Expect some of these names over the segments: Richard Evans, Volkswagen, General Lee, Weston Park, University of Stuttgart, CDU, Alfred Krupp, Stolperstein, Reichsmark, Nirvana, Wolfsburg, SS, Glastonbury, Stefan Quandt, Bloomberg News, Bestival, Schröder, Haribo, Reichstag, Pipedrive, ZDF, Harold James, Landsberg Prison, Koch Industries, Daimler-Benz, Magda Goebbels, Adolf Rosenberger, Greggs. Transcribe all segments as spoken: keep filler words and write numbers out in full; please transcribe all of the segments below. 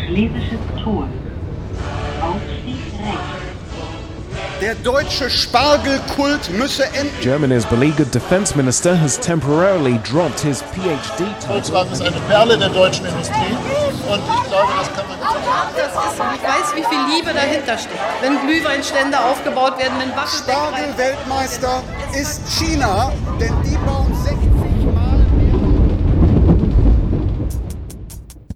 Schlesisches Tor. Ausstieg rechts. Der deutsche Spargelkult müsse enden. Germany's beleaguered defense minister has temporarily dropped his PhD title. Volkswagen ist eine Perle der deutschen Industrie. Und ich glaube, das kann man nicht sagen. Ich weiß, wie viel Liebe dahinter steckt. Wenn Glühweinstände aufgebaut werden, wenn Waffen. Spargel-Weltmeister ist China, denn die bauen sechzig Mal mehr.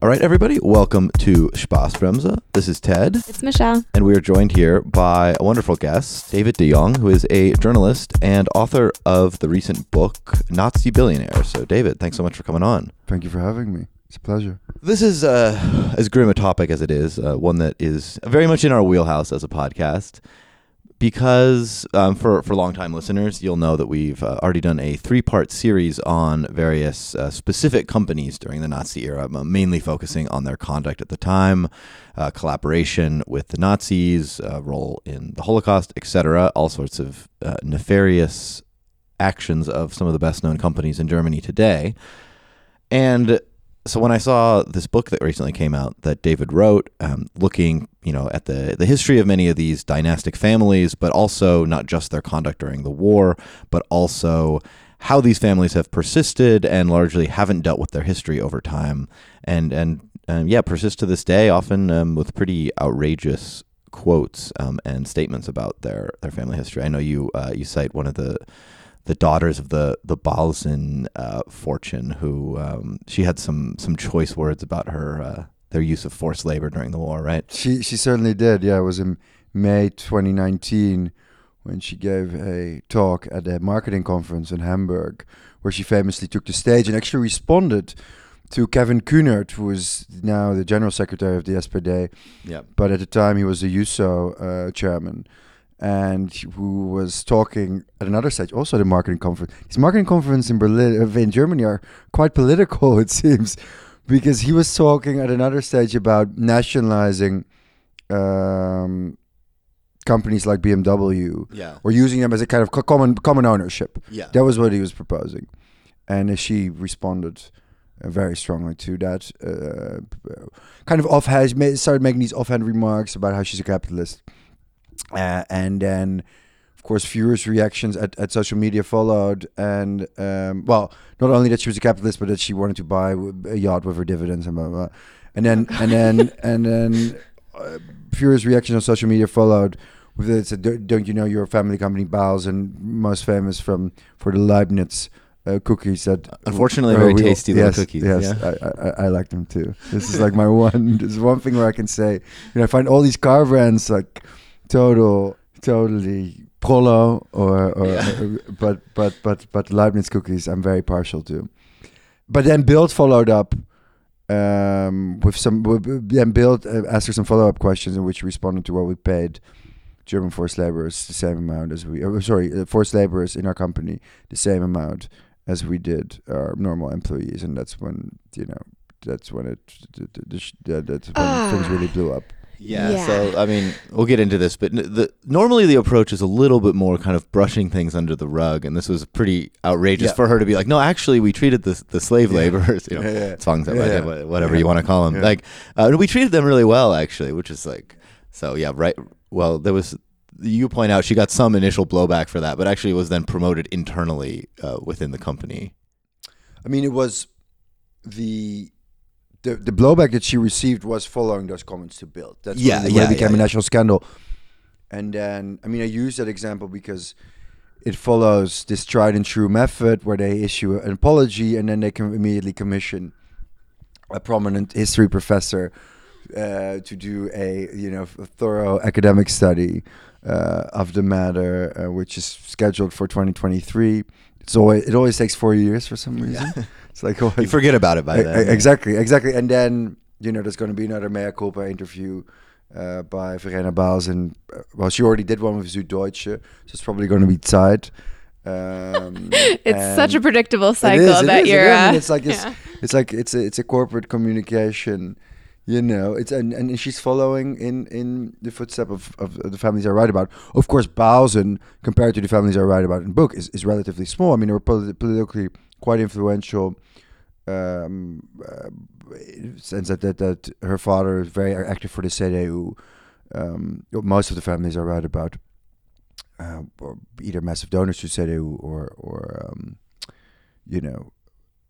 All right, everybody, welcome to Spaßbremse. This is Ted. It's Michelle. And we are joined here by a wonderful guest, David De Jong, who is a journalist and author of the recent book, Nazi Billionaire. So, David, thanks so much for coming on. Thank you for having me. It's a pleasure. This is uh, as grim a topic as it is, uh, one that is very much in our wheelhouse as a podcast, because um, for, for long-time listeners, you'll know that we've uh, already done a three-part series on various uh, specific companies during the Nazi era, mainly focusing on their conduct at the time, uh, collaboration with the Nazis, uh, role in the Holocaust, et cetera, all sorts of uh, nefarious actions of some of the best-known companies in Germany today. And so when I saw this book that recently came out that David wrote, um, looking, you know, at the, the history of many of these dynastic families, but also not just their conduct during the war, but also how these families have persisted and largely haven't dealt with their history over time, and and um, yeah, persist to this day, often um, with pretty outrageous quotes um, and statements about their, their family history. I know you uh, you cite one of the. the daughters of the the Bahlsen uh, fortune, who um, she had some some choice words about her uh, their use of forced labor during the war, right? She she certainly did. Yeah, it was in May twenty nineteen when she gave a talk at a marketing conference in Hamburg, where she famously took the stage and actually responded to Kevin Kühnert, who is now the general secretary of the S P D. Yeah, but at the time he was the U S O uh, chairman. And who was talking at another stage, also at a marketing conference. His marketing conference in Berlin, in Germany, are quite political, it seems, because he was talking at another stage about nationalizing um, companies like B M W, yeah, or using them as a kind of common common ownership. Yeah, that was what he was proposing, and she responded very strongly to that. Uh, kind of offhand, started making these offhand remarks about how she's a capitalist. Uh, and then, of course, furious reactions at, at social media followed. And, um, well, not only that she was a capitalist, but that she wanted to buy a yacht with her dividends and blah, blah, blah. And then, and then, and then uh, furious reactions on social media followed. With it said, don't you know your family company, Bahlsen, most famous from for the Leibniz uh, cookies that... Unfortunately, uh, very we, tasty yes, little cookies. Yes, yeah. I, I, I like them too. This is like my one, this is one thing where I can say, you know, I find all these car brands like... Total, totally prolo, or, or yeah. but but but but Leibniz cookies I'm very partial to. But then Bild followed up um, with some. Then Bild asked her some follow up questions in which she responded to what we paid German forced laborers the same amount as we. Uh, sorry, forced laborers in our company the same amount as we did our normal employees, and that's when you know that's when it that's when uh. things really blew up. Yeah, yeah, so, I mean, we'll get into this, but the, normally the approach is a little bit more kind of brushing things under the rug, and this was pretty outrageous yeah. for her to be like, no, actually, we treated the, the slave yeah. laborers, you know, yeah, yeah. songs yeah, yeah. Day, whatever yeah. you want to call them, yeah. like, uh, we treated them really well, actually, which is like, so, yeah, right, well, there was, you point out, she got some initial blowback for that, but actually was then promoted internally uh, within the company. I mean, it was the... The the blowback that she received was following those comments to Bild. That's yeah, when yeah, it became yeah, a national yeah. scandal. And then, I mean, I use that example because it follows this tried and true method where they issue an apology and then they can immediately commission a prominent history professor uh, to do a you know a thorough academic study uh, of the matter, uh, which is scheduled for twenty twenty-three. It's always it always takes four years for some reason. Yeah. It's like always, you forget about it by then. Exactly, yeah. exactly. And then you know there's going to be another mea culpa interview uh, by Verena Bahlsen. Well, she already did one with Süddeutsche, so it's probably going to be Zeit. Um, it's such a predictable cycle it is, it that is, era. It is. I mean, it's like it's, yeah. it's like it's a, it's a corporate communication. You know, it's and, and she's following in, in the footsteps of, of the families I write about. Of course, Bahlsen, compared to the families I write about in the book, is, is relatively small. I mean, they were politically quite influential um, sense that, that that her father is very active for the C D U. Um, most of the families I write about uh, are either massive donors to C D U or or um, you know.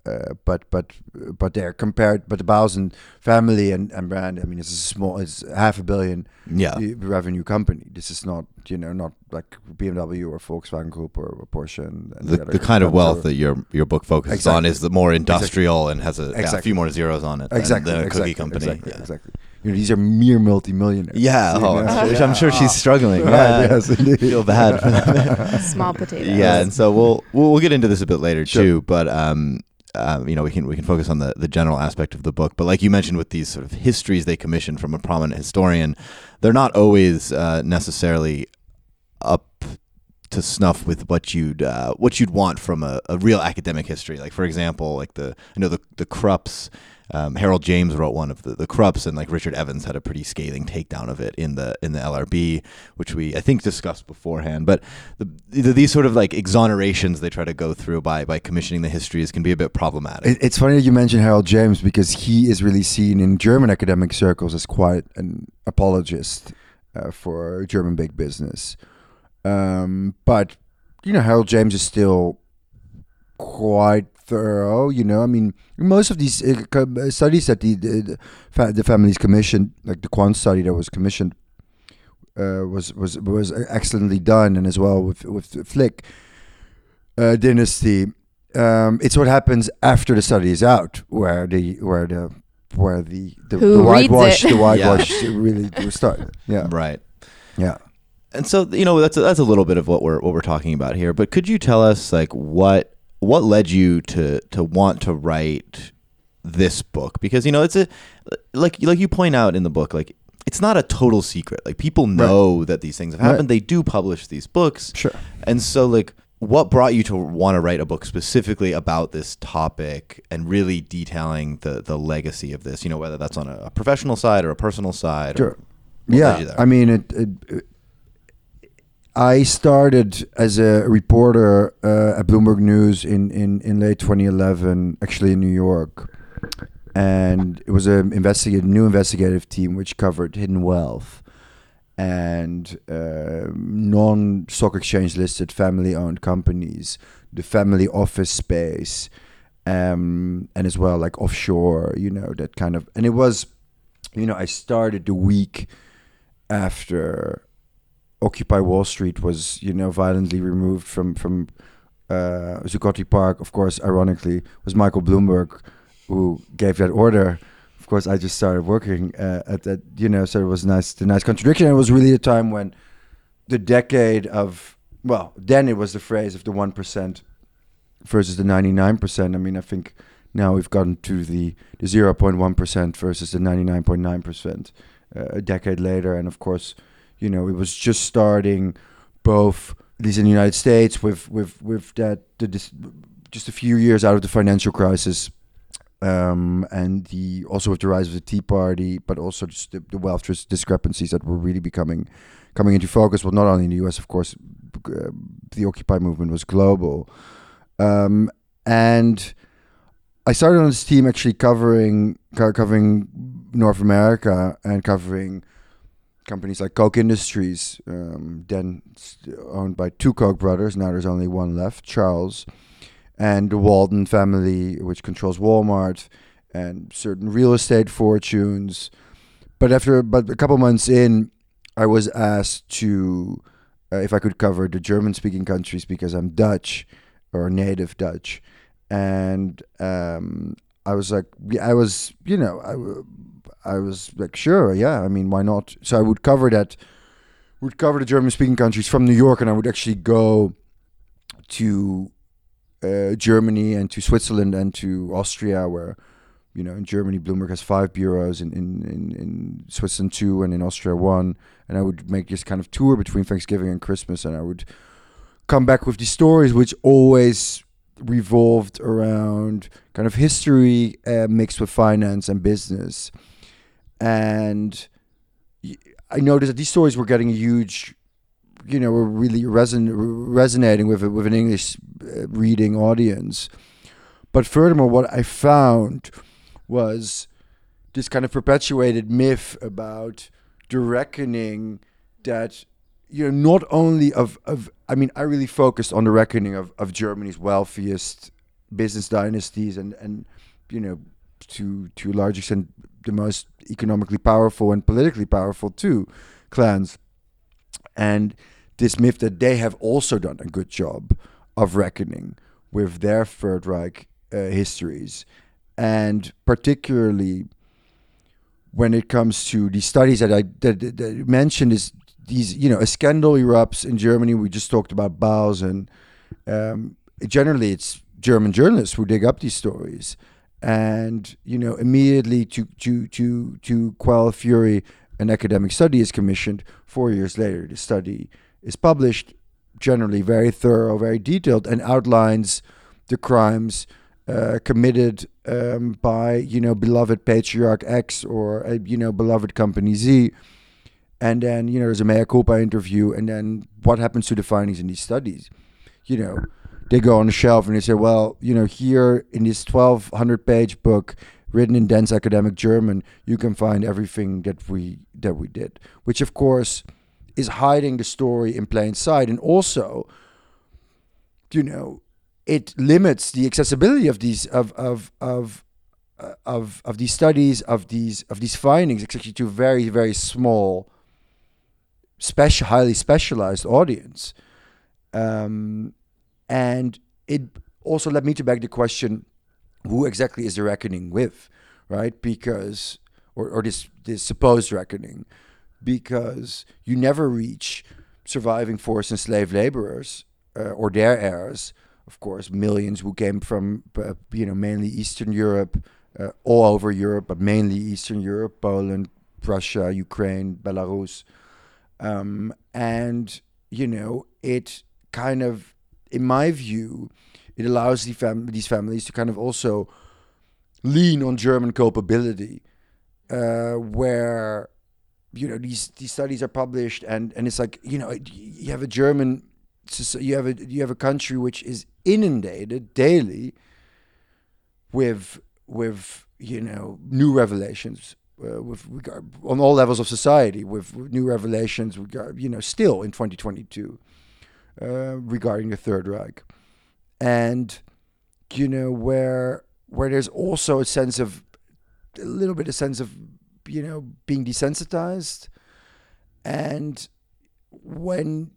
Uh, but but but they're compared. But the Bahlsen family and, and brand. I mean, it's a small. It's half a billion yeah. revenue company. This is not you know not like B M W or Volkswagen Group or, or Porsche. And, and the the, the kind of wealth or, that your your book focuses exactly. on is the more industrial exactly. and has a, exactly. yeah, a few more zeros on it. Exactly. Than the exactly. cookie company. Exactly. Yeah. exactly. You know, these are mere multi-millionaires. Yeah, oh, I'm sure, yeah. I'm sure she's struggling. Yeah, yes, indeed. Feel bad for them. Small potatoes. Yeah, and so we'll we'll get into this a bit later sure. too. But um, um, you know, we can we can focus on the the general aspect of the book. But like you mentioned, with these sort of histories they commission from a prominent historian, they're not always uh, necessarily up to snuff with what you'd uh, what you'd want from a, a real academic history. Like for example, like the you know the the Krupps. Um, Harold James wrote one of the, the Krupps, and like Richard Evans had a pretty scathing takedown of it in the in the L R B, which we I think discussed beforehand. But the, the, these sort of like exonerations they try to go through by by commissioning the histories can be a bit problematic. It, it's funny that you mentioned Harold James because he is really seen in German academic circles as quite an apologist uh, for German big business. Um, but you know, Harold James is still quite thorough, you know. I mean, most of these uh, studies that the the, fa- the families commissioned, like the Quandt study that was commissioned, uh, was was was excellently done, and as well with with the Flick uh, dynasty. Um, it's what happens after the study is out, where the where the where the the, the whitewash the whitewash yeah. really started. Yeah, right. Yeah. And so you know that's a, that's a little bit of what we're what we're talking about here. But could you tell us like what What led you to, to want to write this book? Because, you know, it's a, like, like you point out in the book, like, it's not a total secret. Like, people know right. that these things have happened. Right. They do publish these books. Sure. And so, like, what brought you to want to write a book specifically about this topic and really detailing the, the legacy of this, you know, whether that's on a professional side or a personal side? Sure. Yeah. I mean, it, it, it I started as a reporter uh, at Bloomberg News in, in, in late twenty eleven, actually in New York. And it was a investigative, new investigative team which covered hidden wealth and uh, non-stock exchange listed family-owned companies, the family office space, um, and as well like offshore, you know, that kind of... And it was, you know, I started the week after... Occupy Wall Street was, you know, violently removed from from uh, Zuccotti Park. Of course, ironically, was Michael Bloomberg who gave that order. Of course, I just started working uh, at that, you know, so it was nice, the nice contradiction. It was really a time when the decade of, well, then it was the phrase of the one percent versus the ninety-nine percent. I mean, I think now we've gotten to the, the zero point one percent versus the ninety-nine point nine percent uh, a decade later. And of course... You know, it was just starting, both at least in the United States, with with with that the, this, just a few years out of the financial crisis, um, and the also with the rise of the Tea Party, but also just the, the wealth dis- discrepancies that were really becoming coming into focus. Well, not only in the U S, of course, uh, the Occupy movement was global, um, and I started on this team actually covering co- covering North America and covering. Companies like Koch Industries, um, then owned by two Koch brothers. Now there's only one left, Charles, and the Walden family, which controls Walmart and certain real estate fortunes. But after, but a couple months in, I was asked to uh, if I could cover the German-speaking countries because I'm Dutch or native Dutch, and um, I was like, I was, you know, I. I was like, sure, yeah, I mean, why not? So I would cover that, would cover the German-speaking countries from New York, and I would actually go to uh, Germany and to Switzerland and to Austria, where, you know, in Germany, Bloomberg has five bureaus, in, in, in, in Switzerland two, and in Austria one, and I would make this kind of tour between Thanksgiving and Christmas, and I would come back with these stories, which always... revolved around kind of history uh, mixed with finance and business. And I noticed that these stories were getting huge, you know, were really reson- resonating with with an English reading audience. But furthermore, what I found was this kind of perpetuated myth about the reckoning that, you know, not only of, of I mean, I really focused on the reckoning of, of Germany's wealthiest business dynasties and, and, you know, to to a large extent, the most economically powerful and politically powerful too, clans. And this myth that they have also done a good job of reckoning with their Third Reich uh, histories. And particularly when it comes to the studies that I that, that, that mentioned is these, you know, a scandal erupts in Germany. We just talked about Bahlsen. Um, generally, it's German journalists who dig up these stories. And, you know, immediately to to to to quell fury, an academic study is commissioned. Four years later, the study is published, generally very thorough, very detailed, and outlines the crimes uh, committed um, by, you know, beloved patriarch X or, uh, you know, beloved company Z. And then, you know, there's a mea culpa interview, and then what happens to the findings in these studies? You know, they go on the shelf and they say, well, you know, here in this twelve hundred page book written in dense academic German, you can find everything that we that we did, which of course is hiding the story in plain sight. And also, you know, it limits the accessibility of these of of of uh, of, of these studies, of these of these findings, actually to a very, very small, special, highly specialized audience. Um, And it also led me to beg the question, who exactly is the reckoning with, right? Because, or, or this, this supposed reckoning, because you never reach surviving forced and slave laborers uh, or their heirs, of course, millions who came from, uh, you know, mainly Eastern Europe, uh, all over Europe, but mainly Eastern Europe, Poland, Russia, Ukraine, Belarus. Um, and, you know, it kind of, in my view, it allows the fam- these families to kind of also lean on German culpability, uh, where, you know, these these studies are published, and, and it's like, you know, you have a German, you have a you have a country which is inundated daily with with you know new revelations uh, with regard, on all levels of society, with, with new revelations regard, you know, still in twenty twenty-two. Uh, regarding the Third Reich, and you know where where there's also a sense of a little bit a sense of you know being desensitized, and when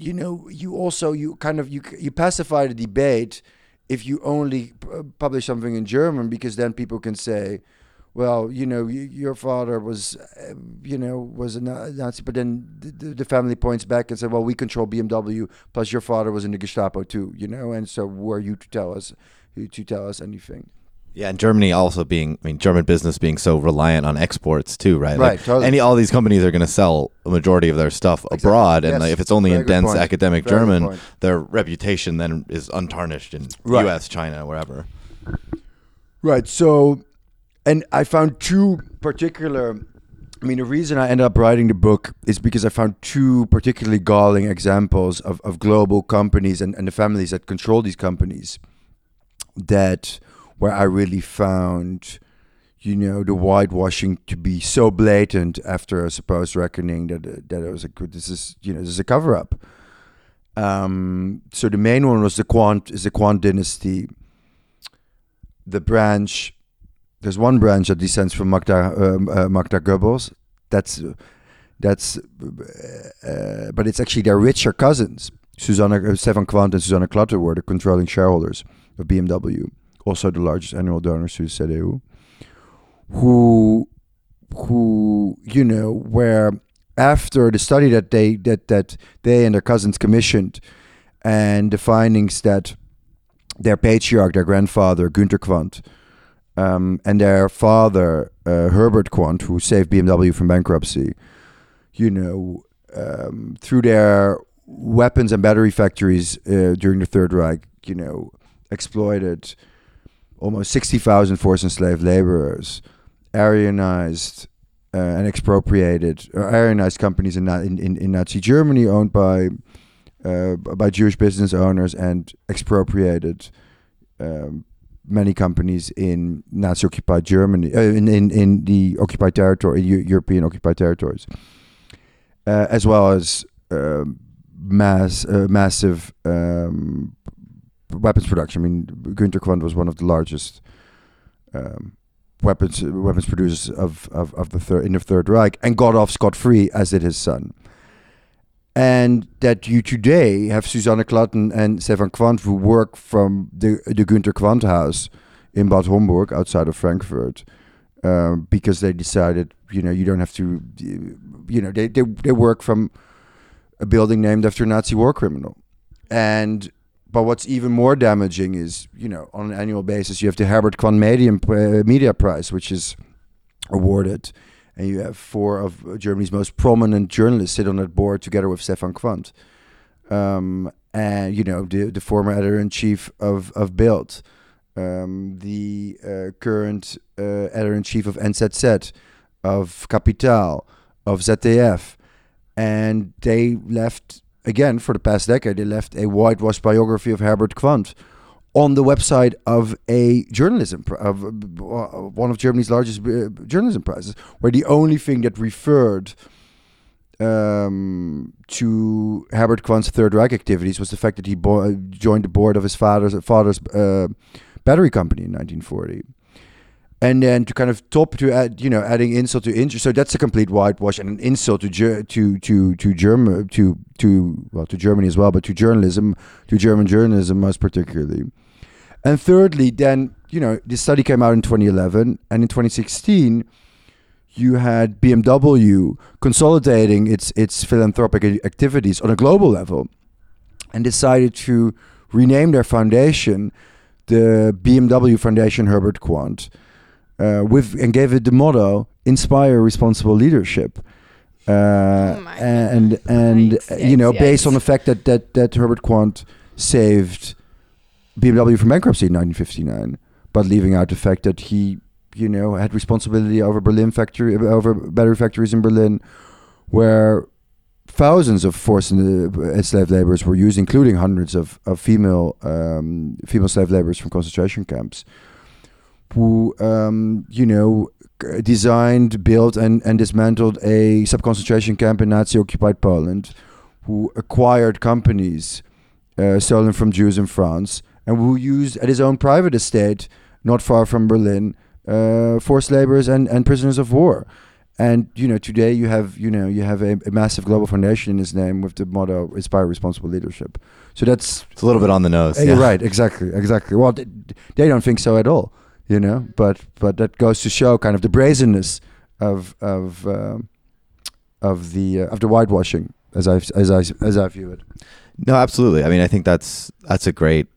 you know you also you kind of you you pacify the debate if you only p- publish something in German, because then people can say, well, you know, you, your father was, uh, you know, was a Nazi, but then the, the family points back and said, well, we control B M W, plus your father was in the Gestapo too, you know, and so who are you to tell us, to tell us anything? Yeah, and Germany also being, I mean, German business being so reliant on exports too, right? Right. Like totally. Any, all these companies are going to sell a majority of their stuff exactly. abroad, yes. and like, if it's only Very in dense point. academic Very German, their reputation then is untarnished in right. U S, China, wherever. Right, so... And I found two particular, I mean, the reason I ended up writing the book is because I found two particularly galling examples of, of global companies and, and the families that control these companies, that where I really found, you know, the whitewashing to be so blatant after a supposed reckoning that uh, that it was like, this is, you know, this is a cover up. Um, so the main one was the Quandt, is the Quandt dynasty, the branch. There's one branch that descends from Magda, um, uh, Magda Goebbels. That's, uh, that's, uh, uh, but it's actually their richer cousins. Susanna, uh, Stefan Quandt and Susanna Klatten were the controlling shareholders of B M W, also the largest annual donors to the C D U, who, who you know, where after the study that they that that they and their cousins commissioned, and the findings that their patriarch, their grandfather Günther Quandt. Um, and their father, uh, Herbert Quandt, who saved B M W from bankruptcy, you know, um, through their weapons and battery factories uh, during the Third Reich, you know, exploited almost sixty thousand forced and slave laborers, Aryanized uh, and expropriated, or Aryanized companies in, in, in, in Nazi Germany owned by, uh, by Jewish business owners, and expropriated um, many companies in Nazi-occupied Germany, uh, in, in, in the occupied territory, European occupied territories, uh, as well as uh, mass, uh, massive um, weapons production. I mean, Günther Quandt was one of the largest um, weapons uh, weapons producers of, of, of the third, in the Third Reich, and got off scot-free, as did his son. And that you today have Susanna Klatten and Stefan Quandt, who work from the the Günther Quandt house in Bad Homburg outside of Frankfurt, uh, because they decided, you know, you don't have to, you know, they, they, they work from a building named after a Nazi war criminal. And but what's even more damaging is, you know, on an annual basis, you have the Herbert Quandt Media, Media Prize, which is awarded. And you have four of Germany's most prominent journalists sit on that board together with Stefan Quandt. Um, and, you know, the, the former editor-in-chief of, of Bild, um, the uh, current uh, editor-in-chief of N Z Z, of Capital, of Z D F. And they left, again, for the past decade, they left a whitewashed biography of Herbert Quandt on the website of a journalism of one of Germany's largest journalism prizes, where the only thing that referred um, to Herbert Quandt's Third Reich activities was the fact that he bo- joined the board of his father's father's uh, battery company in nineteen forty, and then to kind of top to add, you know, adding insult to injury. So that's a complete whitewash and an insult to Ger- to to to German to to well to Germany as well, but to journalism, to German journalism most particularly. And thirdly, then, you know, this study came out in twenty eleven, and in twenty sixteen, you had B M W consolidating its its philanthropic activities on a global level, and decided to rename their foundation the B M W Foundation Herbert Quandt, uh, with and gave it the motto "Inspire Responsible Leadership," uh, oh and and Makes you know, sense, based yes. on the fact that that that Herbert Quandt saved B M W from bankruptcy in nineteen fifty-nine, but leaving out the fact that he, you know, had responsibility over Berlin factory, over battery factories in Berlin, where thousands of forced enslaved laborers were used, including hundreds of, of female um, female slave laborers from concentration camps, who, um, you know, designed, built, and, and dismantled a sub-concentration camp in Nazi-occupied Poland, who acquired companies uh, stolen from Jews in France, and who used at his own private estate, not far from Berlin, uh, forced laborers and, and prisoners of war. And, you know, today you have, you know, you have a, a massive global foundation in his name with the motto "Inspire Responsible Leadership." So that's... It's a little bit on the nose. Uh, yeah. You're right, exactly, exactly. Well, they, they don't think so at all, you know, but but that goes to show kind of the brazenness of of uh, of the uh, of the whitewashing, as I as I as I view it. No, absolutely. I mean, I think that's that's a great,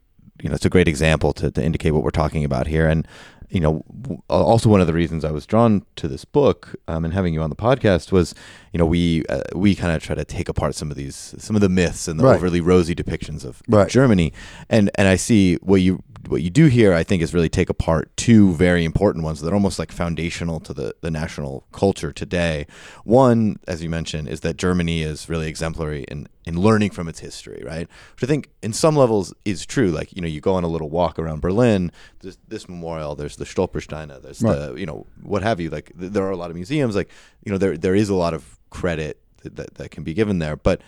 you know, it's a great example to, to indicate what we're talking about here. And, you know, also one of the reasons I was drawn to this book um, and having you on the podcast was, you know, we uh, we kind of try to take apart some of these, some of the myths and the right. overly rosy depictions of right. Germany. And and I see what you what you do here, I think, is really take apart two very important ones that are almost like foundational to the, the national culture today. One, as you mentioned, is that Germany is really exemplary in, in learning from its history, right? Which I think in some levels is true. Like, you know, you go on a little walk around Berlin, this, this memorial, there's the Stolpersteine, there's right. the, you know, what have you. Like, th- there are a lot of museums. Like, you know, there there is a lot of credit that, that, that can be given there. But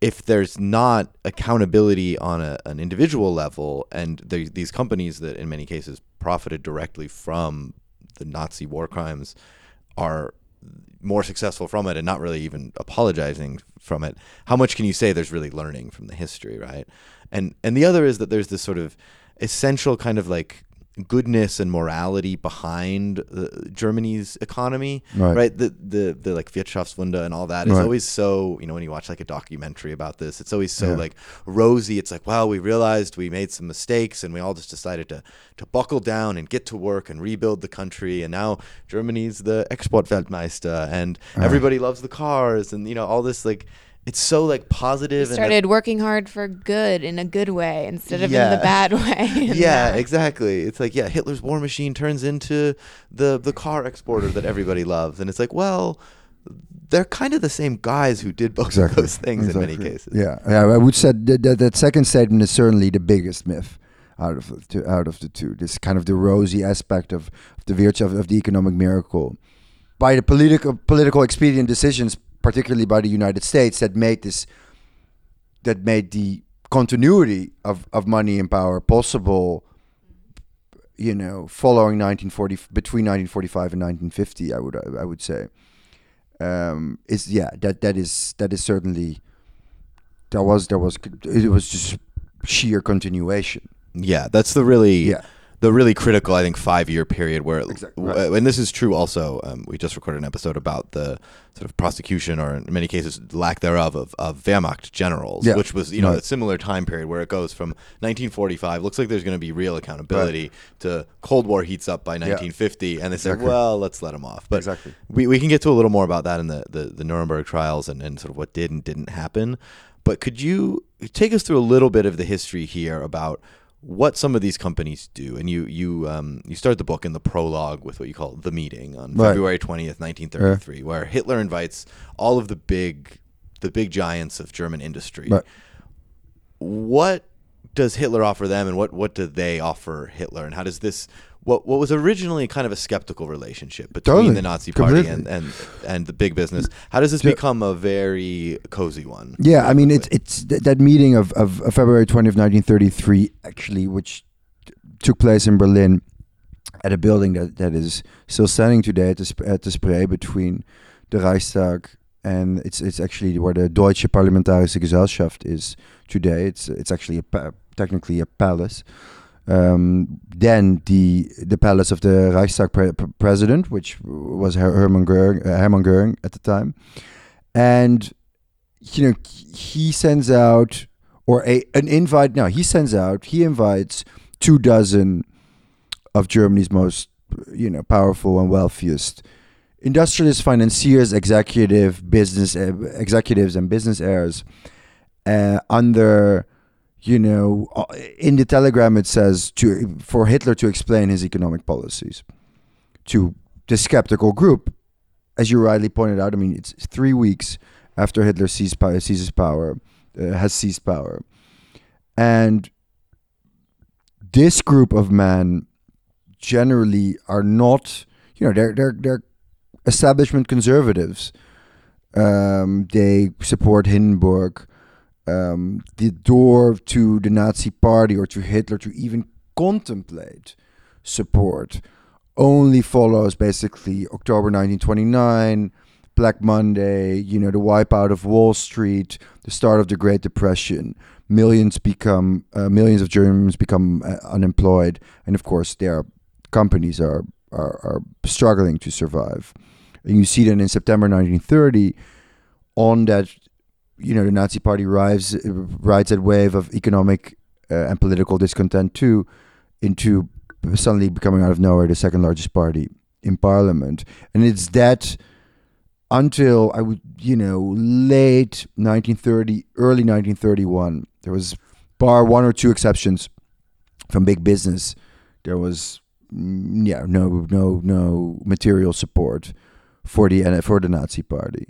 if there's not accountability on a, an individual level, and the, these companies that in many cases profited directly from the Nazi war crimes are more successful from it and not really even apologizing from it, how much can you say there's really learning from the history, right? And and the other is that there's this sort of essential kind of like goodness and morality behind uh, Germany's economy, right. right? The the the like Wirtschaftswunder and all that is right. always so, you know, when you watch like a documentary about this, it's always so yeah. like rosy. It's like, wow, we realized we made some mistakes and we all just decided to to buckle down and get to work and rebuild the country. And now Germany's the Exportweltmeister and right. everybody loves the cars and, you know, all this like. It's so like positive. He started and, uh, working hard for good in a good way instead of yeah. in the bad way. yeah, that. exactly. It's like, yeah, Hitler's war machine turns into the, the car exporter that everybody loves. And it's like, well, they're kind of the same guys who did both exactly. of those things exactly. in many cases. Yeah, yeah. I would say that, that that second statement is certainly the biggest myth. out of the, out of the two. This kind of the rosy aspect of, of the Wirtschaft, of the economic miracle, by the political political expedient decisions, particularly by the United States, that made this, that made the continuity of, of money and power possible. You know, following nineteen forty, between nineteen forty-five and nineteen fifty, I would I would say, um, is yeah that that is that is certainly there was there was it was just sheer continuation. Yeah, that's the really yeah. the really critical, I think, five year period where, exactly, right. w- and this is true also. Um, we just recorded an episode about the sort of prosecution, or in many cases lack thereof, of, of Wehrmacht generals, yeah. which was you know right. a similar time period where it goes from nineteen forty-five. Looks like there's going to be real accountability right. to Cold War heats up by nineteen fifty, yeah. and they exactly. say, well, let's let them off. But exactly. we we can get to a little more about that in the the, the Nuremberg trials and, and sort of what did and didn't happen. But could you take us through a little bit of the history here about what some of these companies do? And you you um, you start the book in the prologue with what you call the meeting on right. February twentieth, nineteen thirty-three, yeah. where Hitler invites all of the big the big giants of German industry. Right. What does Hitler offer them, and what, what do they offer Hitler? And how does this what what was originally kind of a skeptical relationship between totally. the Nazi Party and, and and the big business, how does this become a very cozy one? Yeah, I mean, it's it's th- that meeting of, of, of February twentieth, nineteen thirty-three, actually, which t- took place in Berlin at a building that, that is still standing today at the, at the Spree between the Reichstag and it's it's actually where the Deutsche Parlamentarische Gesellschaft is today. It's it's actually a pa- technically a palace. Um, then the the palace of the Reichstag pre- pre- president, which was Her- Hermann Goering, uh, Hermann Goering at the time, and you know he sends out or a an invite. No, he sends out. He invites two dozen of Germany's most you know powerful and wealthiest industrialists, financiers, executive business uh, executives, and business heirs uh, under. You know, in the telegram it says to for Hitler to explain his economic policies to the skeptical group. As you rightly pointed out, I mean, it's three weeks after Hitler seized power, seizes power, uh, has seized power. And this group of men generally are not, you know, they're, they're, they're establishment conservatives. Um, they support Hindenburg. Um, the door to the Nazi Party or to Hitler to even contemplate support only follows basically October nineteen twenty-nine, Black Monday, you know, the wipeout of Wall Street, the start of the Great Depression. Millions become uh, millions of Germans become uh, unemployed, and of course, their companies are, are are struggling to survive. And you see that in September nineteen thirty, on that. You know, the Nazi Party rides, rides that wave of economic uh, and political discontent too, into suddenly becoming out of nowhere the second largest party in parliament. And it's that until, I would, you know, late nineteen thirty, early nineteen thirty-one, there was, bar one or two exceptions from big business, there was yeah no no no material support for the for the Nazi Party.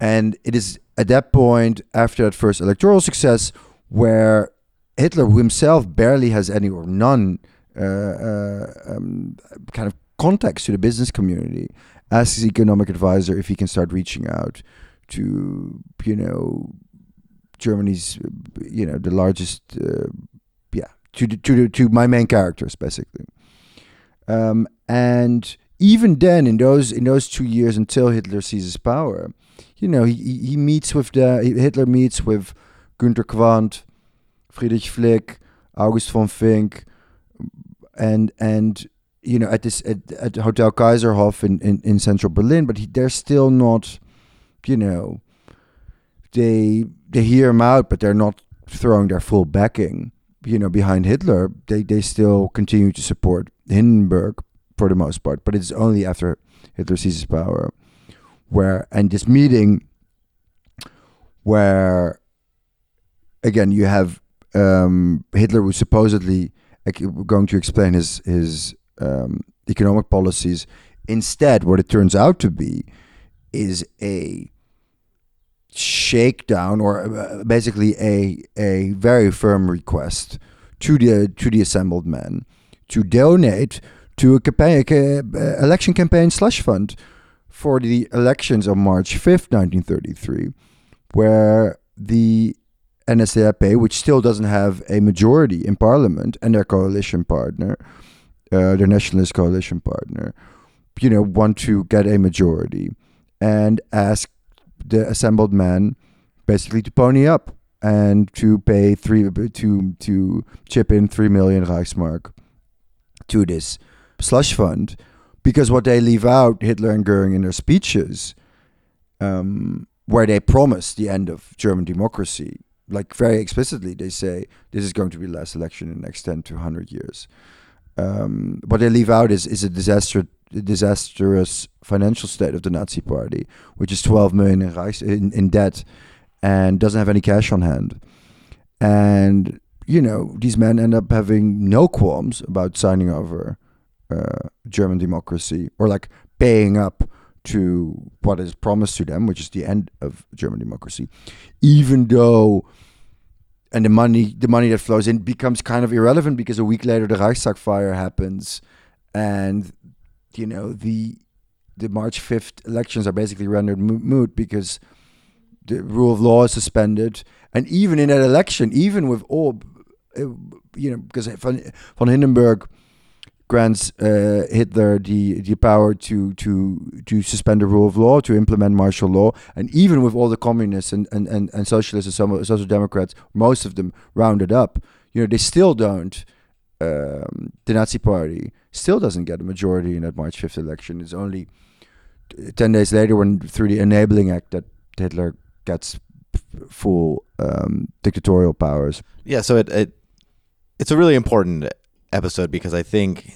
And it is at that point, after that first electoral success, where Hitler, who himself barely has any or none uh, uh, um, kind of contacts to the business community, asks his economic advisor if he can start reaching out to, you know, Germany's, you know, the largest, uh, yeah, to the, to the, to my main characters basically, um, and even then, in those in those two years until Hitler seizes power. You know, he he meets with the Hitler meets with Günther Quandt, Friedrich Flick, August von Fink, and and you know at this at, at Hotel Kaiserhof in, in, in central Berlin. But he, they're still not, you know, they they hear him out, but they're not throwing their full backing, you know, behind Hitler. They they still continue to support Hindenburg for the most part. But it's only after Hitler seizes power. Where and this meeting, where again you have um, Hitler was supposedly going to explain his his um, economic policies. Instead, what it turns out to be is a shakedown, or basically a a very firm request to the to the assembled men to donate to a campaign, a election campaign slush fund for the elections of March fifth, nineteen thirty-three, where the N S D A P, which still doesn't have a majority in parliament, and their coalition partner, uh, their nationalist coalition partner, you know, want to get a majority and ask the assembled men basically to pony up and to pay three to to chip in three million Reichsmark to this slush fund, because what they leave out, Hitler and Goering in their speeches, um, where they promise the end of German democracy, like very explicitly, they say this is going to be the last election in the next ten to one hundred years. Um, what they leave out is is a disaster. The disastrous financial state of the Nazi Party, which is twelve million in, Reichs- in, in debt and doesn't have any cash on hand. And, you know, these men end up having no qualms about signing over uh, German democracy, or like paying up to what is promised to them, which is the end of German democracy, even though... And the money, the money that flows in becomes kind of irrelevant, because a week later the Reichstag fire happens, and... You know, the the March fifth elections are basically rendered moot because the rule of law is suspended. And even in that election, even with all, you know, because von, von Hindenburg grants uh, Hitler the the power to to to suspend the rule of law, to implement martial law, and even with all the communists and and and, and socialists and some social democrats, most of them rounded up, you know, they still don't. Um, the Nazi Party still doesn't get a majority in that March fifth election. It's only ten days later when, through the Enabling Act, that Hitler gets full um, dictatorial powers. Yeah, so it, it it's a really important episode, because I think,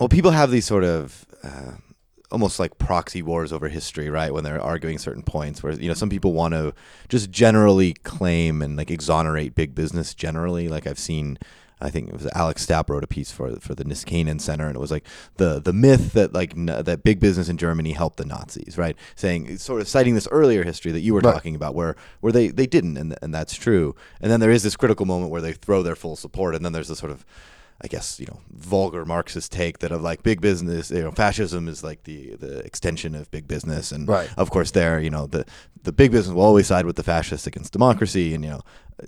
well, people have these sort of uh, almost like proxy wars over history, right? When they're arguing certain points where, you know, some people want to just generally claim and like exonerate big business generally. Like I've seen... I think it was Alex Stapp wrote a piece for for the Niskanen Center, and it was like the the myth that like n- that big business in Germany helped the Nazis, right? Saying, sort of citing this earlier history that you were right. talking about, where where they, they didn't, and and that's true. And then there is this critical moment where they throw their full support, and then there's this sort of, I guess, you know, vulgar Marxist take that of like big business, you know, fascism is like the, the extension of big business, and right. of course there, you know, the the big business will always side with the fascists against democracy, and you know,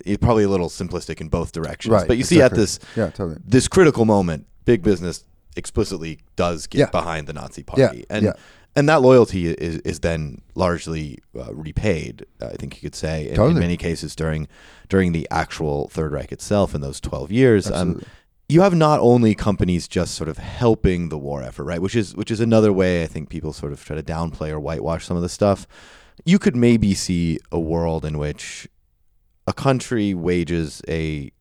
it's probably a little simplistic in both directions. Right, but you exactly. see at this yeah, totally. this critical moment, big business explicitly does get yeah. behind the Nazi Party, yeah. and yeah. and that loyalty is is then largely uh, repaid. Uh, I think you could say in, totally. in many cases during during the actual Third Reich itself in those twelve years. Absolutely. Um, You have not only companies just sort of helping the war effort, right? Which is which is another way I think people sort of try to downplay or whitewash some of the stuff. You could maybe see a world in which a country wages a,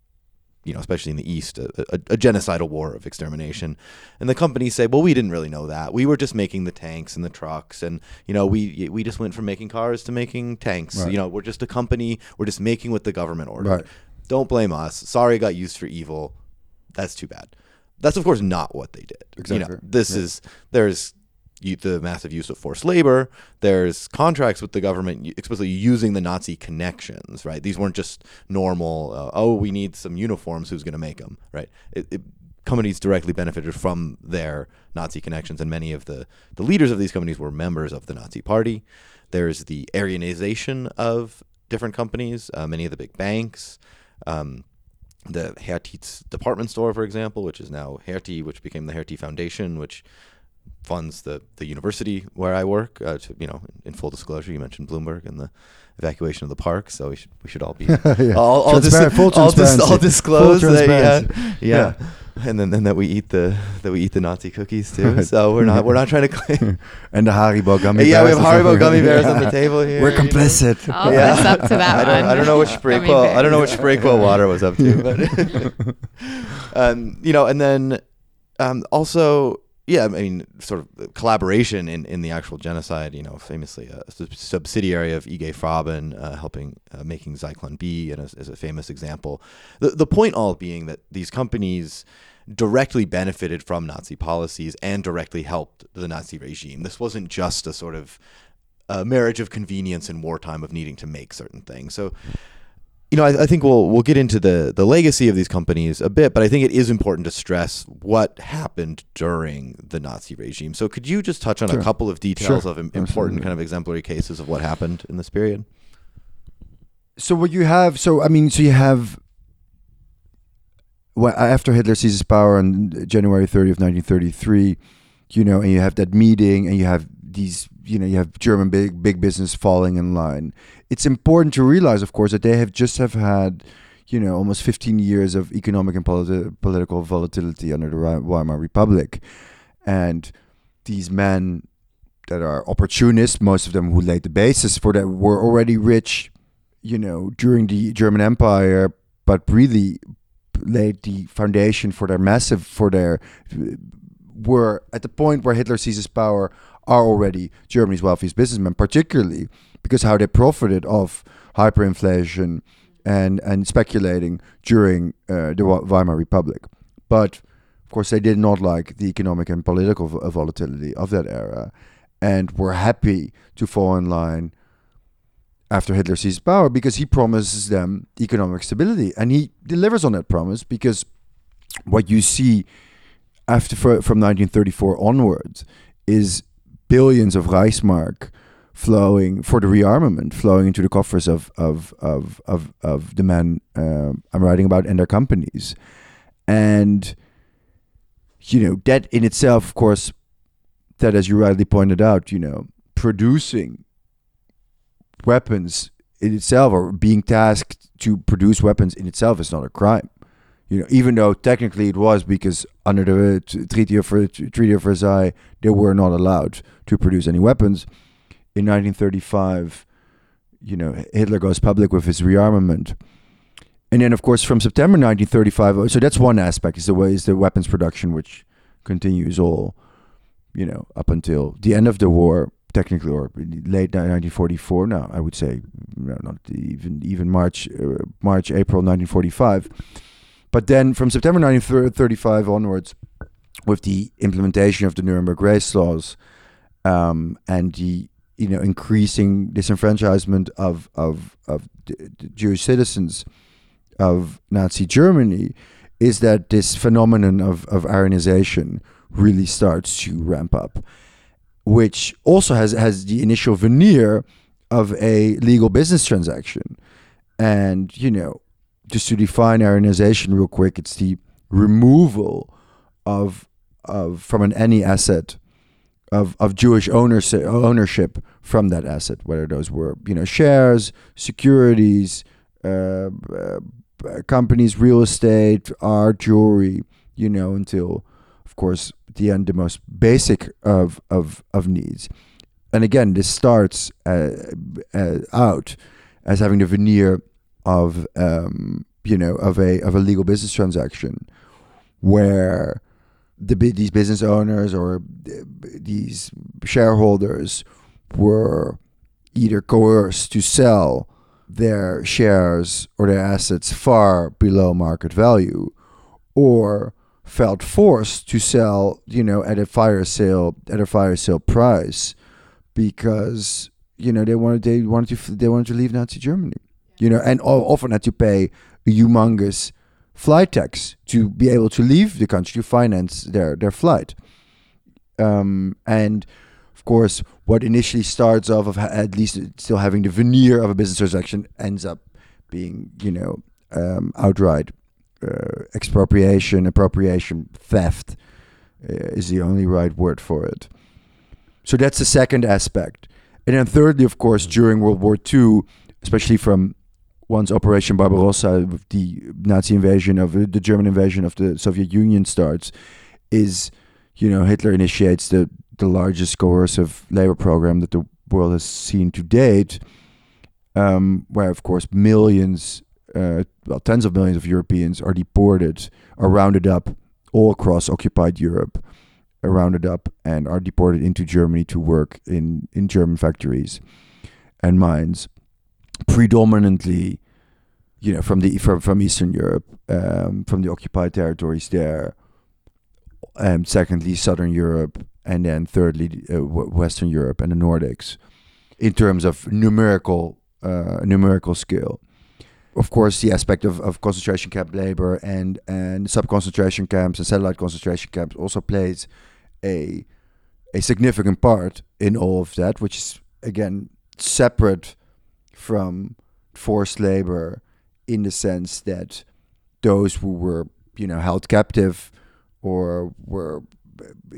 you know, especially in the East, a, a, a genocidal war of extermination, and the companies say, "Well, we didn't really know that. We were just making the tanks and the trucks, and you know, we we just went from making cars to making tanks. Right. You know, we're just a company. We're just making what the government ordered. Right. Don't blame us. Sorry, it got used for evil." That's too bad. That's, of course, not what they did. Exactly. You know, this yeah. is, there's the massive use of forced labor. There's contracts with the government, explicitly using the Nazi connections, right? These weren't just normal, uh, oh, we need some uniforms, who's going to make them, right? It, it, companies directly benefited from their Nazi connections, and many of the, the leaders of these companies were members of the Nazi Party. There's the Aryanization of different companies, uh, many of the big banks, um, the Hertie department store, for example, which is now Hertie, which became the Hertie Foundation, which funds the, the university where I work. Uh, to, you know, in full disclosure, you mentioned Bloomberg and the evacuation of the park, so we should we should all be yeah. all all, dis- all, dis- all disclose that, yeah, yeah. yeah. And then, then that we eat the that we eat the Nazi cookies too. So we're not we're not trying to claim. And the Haribo gummy bears. Yeah, we have Haribo gummy bears yeah. on the table here. We're complicit. You know? I'll yeah. up to that I don't, one. I don't know which Sprayquil. I don't know which Sprayquil water was up to. But um, you know, and then um, also, yeah, I mean, sort of collaboration in, in the actual genocide. You know, famously a sub- subsidiary of I G Farben uh, helping uh, making Zyklon B, and as a famous example. The the point all being that these companies directly benefited from Nazi policies and directly helped the Nazi regime. This wasn't just a sort of a marriage of convenience in wartime of needing to make certain things. So you know, I, I think we'll we'll get into the the legacy of these companies a bit, but I think it is important to stress what happened during the Nazi regime. So could you just touch on sure. a couple of details sure. of important Absolutely. kind of exemplary cases of what happened in this period? So what you have, so I mean, so you have, well, after Hitler seizes power on January thirtieth, nineteen thirty-three, you know, and you have that meeting, and you have these, you know, you have German big big business falling in line. It's important to realize, of course, that they have just have had, you know, almost fifteen years of economic and politi- political volatility under the Weimar Republic. And these men that are opportunists, most of them who laid the basis for that, were already rich, you know, during the German Empire, but really laid the foundation for their massive, for their, were at the point where Hitler seizes power, are already Germany's wealthiest businessmen, particularly because how they profited of hyperinflation and, and speculating during uh, the Weimar Republic. But, of course, they did not like the economic and political volatility of that era and were happy to fall in line after Hitler seizes power because he promises them economic stability. And he delivers on that promise because what you see after from nineteen thirty-four onwards is billions of Reichsmark flowing for the rearmament, flowing into the coffers of of of of, of the men uh, I'm writing about and their companies, and you know that in itself, of course, that as you rightly pointed out, you know, producing weapons in itself or being tasked to produce weapons in itself is not a crime, you know, even though technically it was because under the Treaty of Treaty of Versailles, they were not allowed to produce any weapons. In nineteen thirty-five, you know, Hitler goes public with his rearmament, and then of course from September nineteen thirty-five. So that's one aspect is the way is the weapons production, which continues all, you know, up until the end of the war, technically, or late nineteen forty-four. Now I would say no, not even even March, uh, March, April nineteen forty-five. But then from September nineteen thirty-five onwards, with the implementation of the Nuremberg race laws um, and the you know increasing disenfranchisement of of, of the, the Jewish citizens of Nazi Germany, is that this phenomenon of, of Aryanization really starts to ramp up, which also has, has the initial veneer of a legal business transaction. And, you know, just to define Aryanization real quick, it's the removal of of from an any asset of of Jewish owners, ownership from that asset, whether those were you know shares, securities, uh, uh, companies, real estate, art, jewelry, you know, until of course at the end the most basic of of of needs. And again, this starts uh, uh, out as having the veneer of um, you know of a of a legal business transaction, where the these business owners or these shareholders were either coerced to sell their shares or their assets far below market value, or felt forced to sell you know at a fire sale at a fire sale price, because you know they wanted they wanted to they wanted to leave Nazi Germany. You know, and often had to pay a humongous flight tax to be able to leave the country to finance their their flight. Um, and of course, what initially starts off of at least still having the veneer of a business transaction ends up being, you know, um, outright uh, expropriation, appropriation, theft uh, is the only right word for it. So that's the second aspect. And then thirdly, of course, during World War Two, especially from once Operation Barbarossa, the Nazi invasion of the German invasion of the Soviet Union starts, is you know Hitler initiates the, the largest coercive labor program that the world has seen to date, um, where of course millions, uh, well tens of millions of Europeans are deported, are rounded up all across occupied Europe, are rounded up and are deported into Germany to work in, in German factories and mines, predominantly, you know, from the from, from Eastern Europe, um, from the occupied territories there, and secondly, Southern Europe, and then thirdly, uh, Western Europe and the Nordics, in terms of numerical uh, numerical scale. of course, the aspect of, of concentration camp labor and, and sub-concentration camps and satellite concentration camps also plays a a significant part in all of that, which is, again, separate from forced labor in the sense that those who were, you know, held captive or were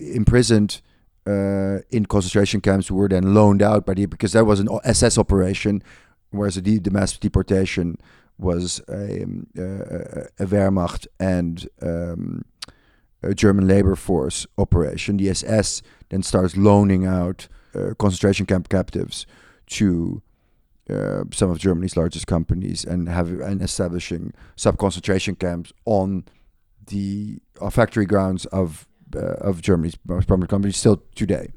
imprisoned uh, in concentration camps were then loaned out by the, because that was an S S operation, whereas the, the mass deportation was a, a, a Wehrmacht and um, a German labor force operation. The S S then starts loaning out uh, concentration camp captives to uh, some of Germany's largest companies and have and establishing sub-concentration camps on the uh, factory grounds of uh, of Germany's most prominent companies still today.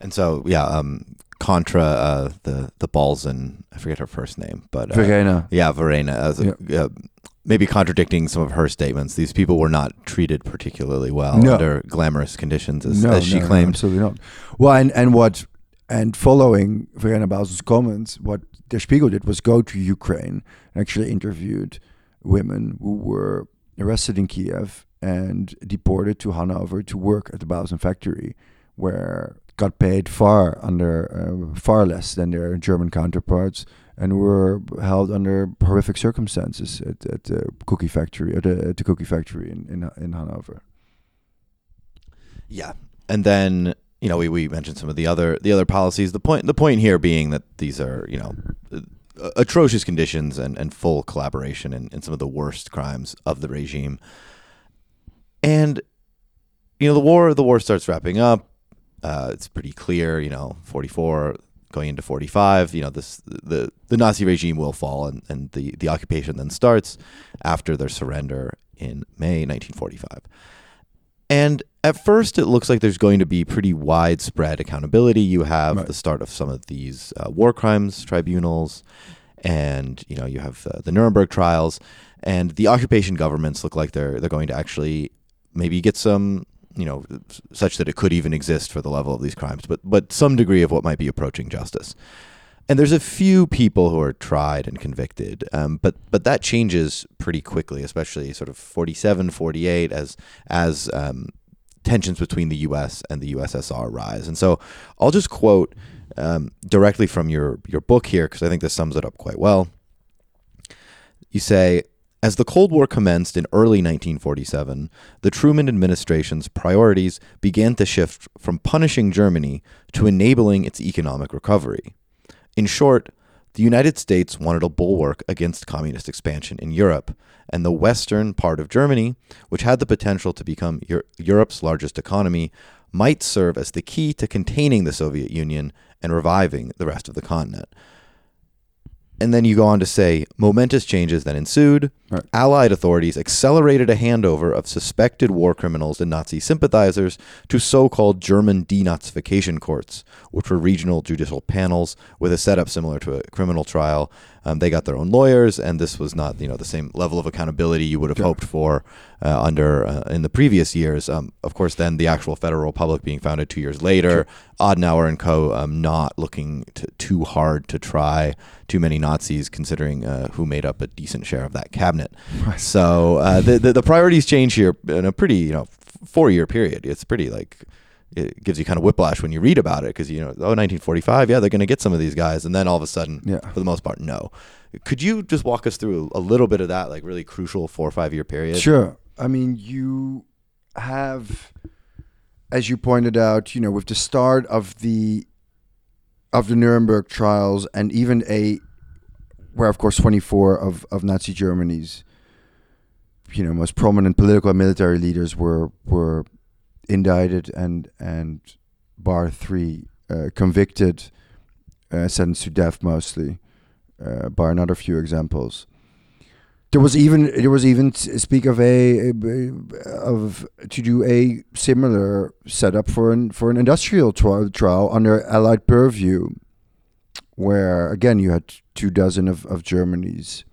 And so, yeah, um, contra uh, the the Bahlsen, I forget her first name, but uh, Verena. Yeah, Verena. As a, yeah. Uh, maybe contradicting some of her statements, these people were not treated particularly well no. under glamorous conditions, as, no, as she no, claimed. No, absolutely not. Well, and, and what and following Verena Bahlsen's comments, what Der Spiegel did was go to Ukraine and actually interviewed women who were arrested in Kiev and deported to Hanover to work at the Bahlsen factory, where got paid far under uh, far less than their German counterparts, and were held under horrific circumstances at, at the cookie factory, at the, at the cookie factory in, in in Hanover. Yeah, and then you know we, we mentioned some of the other the other policies. The point the point here being that these are you know atrocious conditions and, and full collaboration in, in some of the worst crimes of the regime. And you know the war the war starts wrapping up. Uh, it's pretty clear, you know, forty-four going into forty-five, you know, this the, the Nazi regime will fall and, and the, the occupation then starts after their surrender in May nineteen forty-five. And at first, it looks like there's going to be pretty widespread accountability. You have right. the start of some of these uh, war crimes tribunals and, you know, you have uh, the Nuremberg trials, and the occupation governments look like they're they're going to actually maybe get some, you know, such that it could even exist for the level of these crimes, but but some degree of what might be approaching justice. And there's a few people who are tried and convicted, um, but but that changes pretty quickly, especially sort of forty-seven, forty-eight, as, as um, tensions between the U S and the U S S R rise. And so I'll just quote um, directly from your, your book here, because I think this sums it up quite well. You say, as the Cold War commenced in early nineteen forty-seven, the Truman administration's priorities began to shift from punishing Germany to enabling its economic recovery. In short, the United States wanted a bulwark against communist expansion in Europe, and the western part of Germany, which had the potential to become Europe's largest economy, might serve as the key to containing the Soviet Union and reviving the rest of the continent. And then you go on to say, momentous changes then ensued. Right. Allied authorities accelerated a handover of suspected war criminals and Nazi sympathizers to so-called German denazification courts, which were regional judicial panels with a setup similar to a criminal trial. Um, they got their own lawyers, and this was not, you know, the same level of accountability you would have sure. hoped for uh, under uh, in the previous years. Um, of course, then the actual Federal Republic being founded two years later, sure. Adenauer and co. Um, not looking to, too hard to try too many Nazis, considering uh, who made up a decent share of that cabinet. Right. So uh, the, the the priorities change here in a pretty you know four year period. It's pretty like. It gives you kind of whiplash when you read about it because, you know, oh, nineteen forty-five, yeah, they're going to get some of these guys. And then all of a sudden, yeah. for the most part, no. Could you just walk us through a little bit of that, like really crucial four or five year period? Sure. I mean, you have, as you pointed out, you know, with the start of the of the Nuremberg trials and even a, where, of course, twenty-four of, of Nazi Germany's, you know, most prominent political and military leaders were were indicted and and bar three uh, convicted, uh, sentenced to death mostly, uh, bar another few examples. There was even there was even speak of a of to do a similar setup for an for an industrial trial, trial under Allied purview, where again you had two dozen of, of Germany's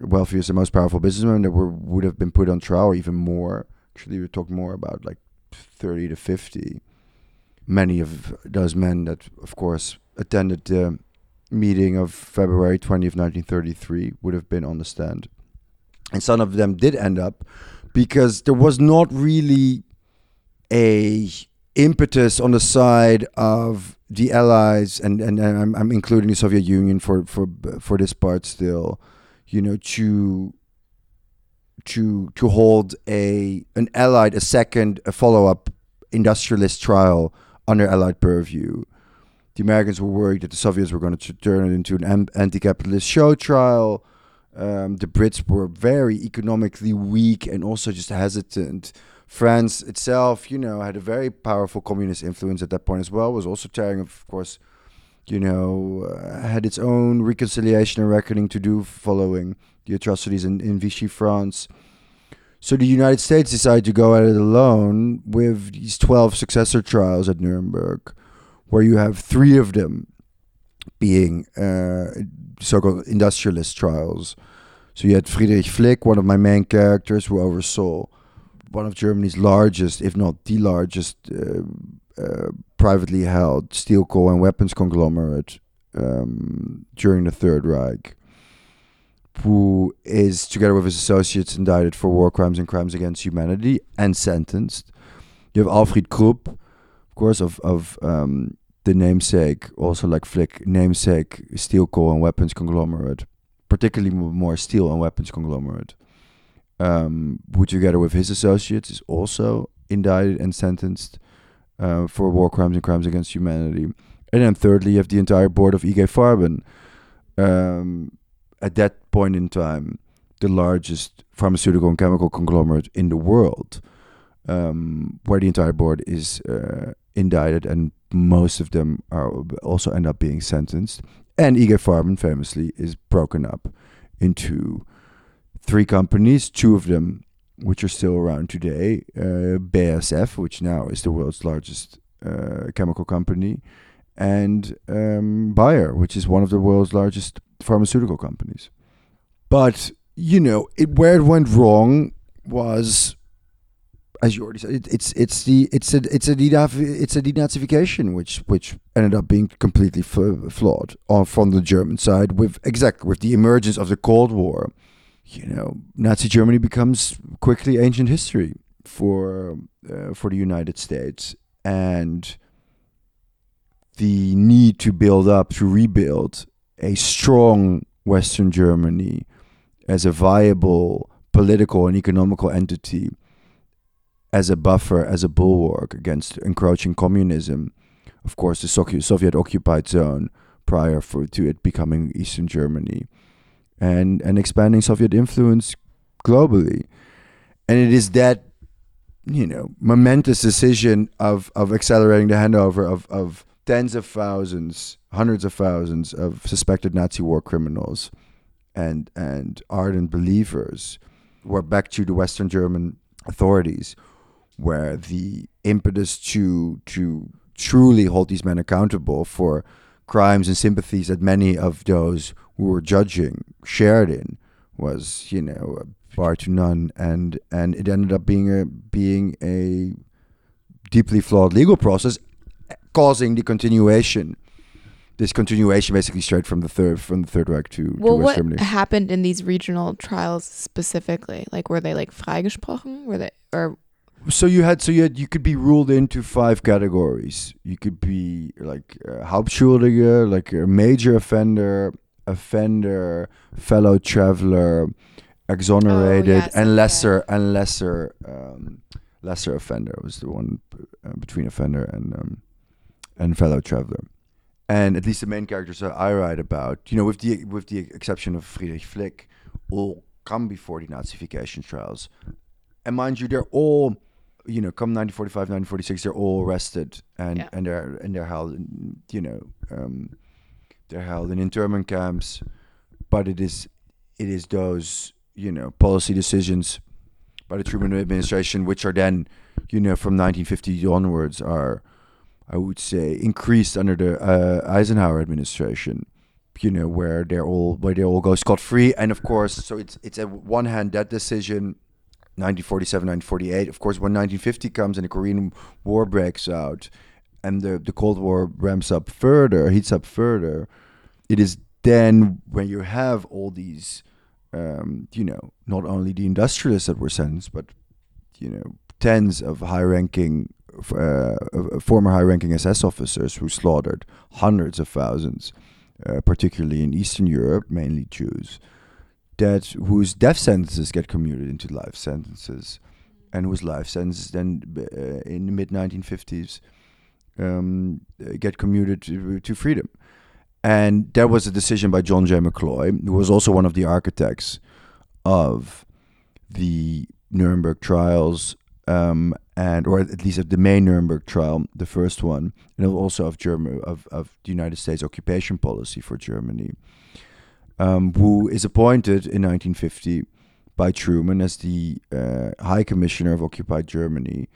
wealthiest and most powerful businessmen that were would have been put on trial, or even more. Actually, we talked more about like thirty to fifty. Many of those men that, of course, attended the meeting of February twentieth, nineteen thirty-three would have been on the stand. And some of them did end up because there was not really a impetus on the side of the Allies, and, and, and I'm, I'm including the Soviet Union for, for for this part still, you know, to to to hold a an Allied, a second, a follow-up industrialist trial under Allied purview. The Americans were worried that the Soviets were going to turn it into an anti-capitalist show trial. Um, the Brits were very economically weak and also just hesitant. France itself, you know, had a very powerful communist influence at that point as well, was also tearing, of course, you know, uh, had its own reconciliation and reckoning to do following the atrocities in, in Vichy France. So the United States decided to go at it alone with these twelve successor trials at Nuremberg, where you have three of them being uh, so-called industrialist trials. So you had Friedrich Flick, one of my main characters, who oversaw one of Germany's largest, if not the largest, uh, uh, privately held steel, coal and weapons conglomerate um, during the Third Reich, who is, together with his associates, indicted for war crimes and crimes against humanity and sentenced. You have Alfred Krupp, of course, of, of um, the namesake, also like Flick, namesake steel, coal and weapons conglomerate, particularly more steel and weapons conglomerate, um, who together with his associates is also indicted and sentenced uh, for war crimes and crimes against humanity. And then thirdly, you have the entire board of I G Farben, um, at that point in time, the largest pharmaceutical and chemical conglomerate in the world, um, where the entire board is uh, indicted and most of them are also end up being sentenced. And I G Farben famously is broken up into three companies, two of them which are still around today, uh, B A S F, which now is the world's largest uh, chemical company, and um, Bayer, which is one of the world's largest pharmaceutical companies. But, you know, it, where it went wrong was, as you already said, it, it's it's the it's a it's a it's a denazification which which ended up being completely flawed on, from the German side, with exactly with the emergence of the Cold War. You know, Nazi Germany becomes quickly ancient history for uh, for the United States, and the need to build up, to rebuild a strong Western Germany as a viable political and economical entity, as a buffer, as a bulwark against encroaching communism. Of course, the Soviet-occupied zone prior for, to it becoming Eastern Germany, and, and expanding Soviet influence globally. And it is that, you know, momentous decision of, of accelerating the handover of, of tens of thousands, hundreds of thousands of suspected Nazi war criminals and and ardent believers were back to the Western German authorities, where the impetus to to truly hold these men accountable for crimes and sympathies that many of those who were judging shared in was, you know, bar to none, and and it ended up being a being a deeply flawed legal process, causing the continuation, this continuation basically straight from the third from the Third Reich to, well, to West Germany. Well, what happened in these regional trials specifically? Like, were they like freigesprochen? Were they or? So you had so you had, you could be ruled into five categories. You could be like uh, Hauptschuldige, like a major offender, offender, fellow traveler, exonerated, oh, yes, and lesser okay. and lesser um, lesser offender was the one uh, between offender and. Um, and fellow traveler. And at least the main characters that I write about, you know, with the with the exception of Friedrich Flick, all come before the Nazification trials. And mind you, they're all, you know, come nineteen forty-five, nineteen forty-six, they're all arrested and, yeah. and they're and they're held, in, you know, um, they're held in internment camps. But it is it is those, you know, policy decisions by the Truman administration, which are then, you know, from nineteen fifty onwards are, I would say, increased under the uh, Eisenhower administration, you know, where they're all where they all go scot-free. And of course, so it's it's at one hand that decision, nineteen forty-seven, nineteen forty-eight. Of course, when nineteen fifty comes and the Korean War breaks out, and the the Cold War ramps up further, heats up further, it is then when you have all these, um, you know, not only the industrialists that were sentenced, but, you know, tens of high-ranking, uh, former high-ranking S S officers who slaughtered hundreds of thousands, uh, particularly in Eastern Europe, mainly Jews, that whose death sentences get commuted into life sentences, and whose life sentences then uh, in the mid nineteen fifties um, get commuted to, to freedom. And there was a decision by John J. McCloy, who was also one of the architects of the Nuremberg trials, um, and or at least of the main Nuremberg trial, the first one, and also of German of, of the United States occupation policy for Germany, um, who is appointed in nineteen fifty by Truman as the uh, High Commissioner of Occupied Germany,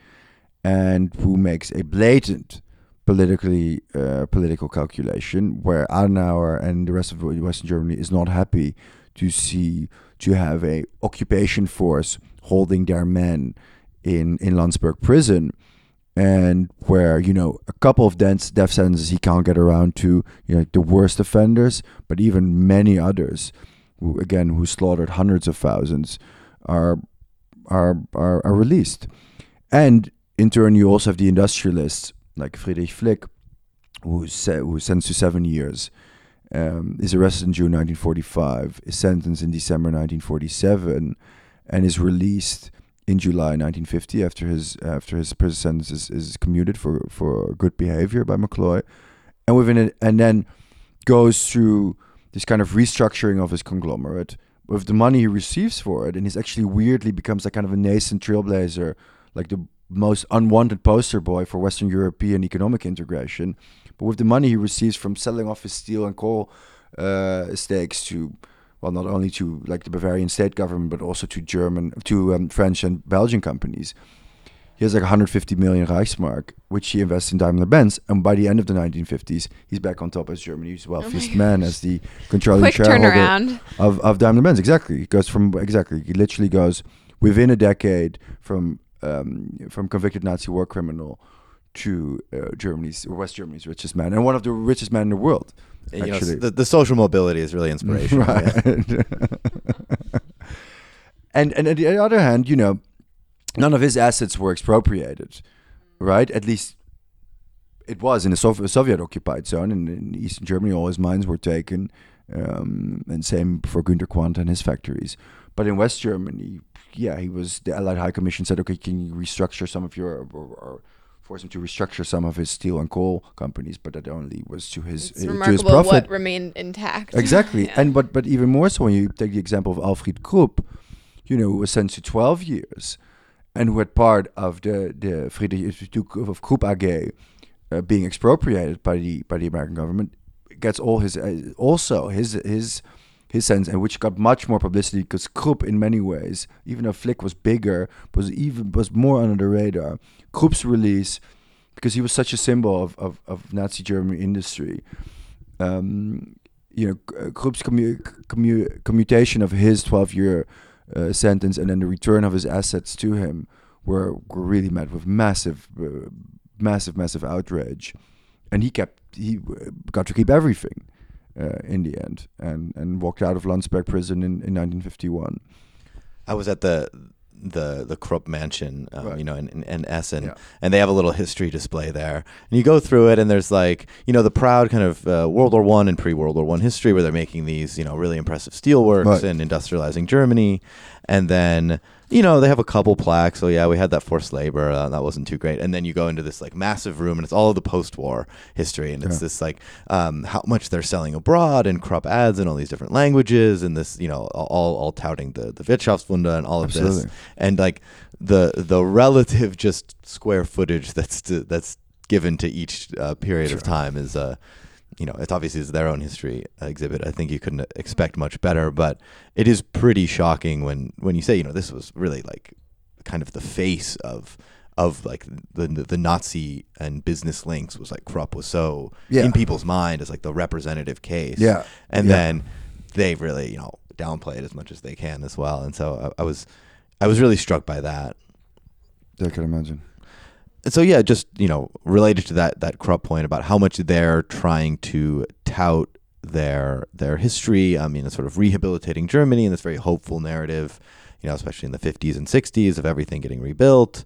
and who makes a blatant politically uh, political calculation where Adenauer and the rest of Western Germany is not happy to see to have a occupation force holding their men in, in Landsberg Prison, and where, you know, a couple of death sentences he can't get around to, you know, the worst offenders, but even many others who, again, who slaughtered hundreds of thousands, are are are, are released. And in turn, you also have the industrialists like Friedrich Flick, who's se- who's sentenced to seven years, um, is arrested in June nineteen forty-five, is sentenced in December nineteen forty-seven, and is released in July nineteen fifty after his after his prison sentence is, is commuted for, for good behavior by McCloy, and within it, and then goes through this kind of restructuring of his conglomerate with the money he receives for it, and he's actually weirdly becomes like kind of a nascent trailblazer, like the most unwanted poster boy for Western European economic integration. But with the money he receives from selling off his steel and coal uh, stakes to, well, not only to like the Bavarian state government, but also to German, to um, French and Belgian companies, he has like one hundred fifty million Reichsmark, which he invests in Daimler-Benz. And by the end of the nineteen fifties, he's back on top as Germany's wealthiest oh man, as the controlling Quick shareholder turnaround. of, of Daimler-Benz. Exactly. He goes from, exactly, he literally goes within a decade from Um, from convicted Nazi war criminal to uh, Germany's or West Germany's richest man, and one of the richest men in the world. You actually, know, the, the social mobility is really inspirational. Right. Yeah. and and on the other hand, you know, none of his assets were expropriated, right? At least it was in a Soviet, Soviet occupied zone, and in Eastern Germany, all his mines were taken, um, and same for Günther Quandt and his factories. But in West Germany, yeah, he was, the Allied High Commission said, okay, can you restructure some of your, or, or force him to restructure some of his steel and coal companies, but that only was to his, it's uh, remarkable to his profit. What remained intact. Exactly. Yeah. And but, but even more so when you take the example of Alfred Krupp, you know, who was sentenced to twelve years and who had part of the, the Friedrich of Krupp A G uh, being expropriated by the by the American government, gets all his, uh, also his, his, his sense, and which got much more publicity because Krupp, in many ways, even though Flick was bigger, was even was more under the radar. Krupp's release, because he was such a symbol of, of, of Nazi German industry, um, you know, Krupp's commu- commu- commutation of his twelve-year uh, sentence and then the return of his assets to him were, were really met with massive, uh, massive, massive outrage, and he kept he got to keep everything. Uh, in the end, and, and walked out of Landsberg Prison in, in nineteen fifty-one. I was at the the the Krupp mansion, um, right. you know, in, in, in Essen, yeah. And they have a little history display there. And you go through it, and there's like, you know, the proud kind of uh, World War One and pre-World War One history, where they're making these, you know, really impressive steelworks right. and industrializing Germany, and then, you know, they have a couple plaques. So, yeah, we had that forced labor. Uh, that wasn't too great. And then you go into this, like, massive room, and it's all of the post-war history. And it's yeah. this, like, um, how much they're selling abroad and Krupp ads and all these different languages and this, you know, all all touting the, the Wirtschaftswunder and all of Absolutely. This. And, like, the the relative just square footage that's to, that's given to each uh, period sure. of time is, uh, you know, it's obviously it's their own history exhibit. I think you couldn't expect much better, but it is pretty shocking when, when you say, you know, this was really like kind of the face of of like the the Nazi and business links was like Krupp was so yeah. in people's mind as like the representative case. Yeah. And yeah. then they really, you know, downplay it as much as they can as well. And so I, I was I was really struck by that. I can imagine. So yeah, just, you know, related to that that Krupp point about how much they're trying to tout their their history. I mean, it's sort of rehabilitating Germany in this very hopeful narrative, you know, especially in the fifties and sixties of everything getting rebuilt,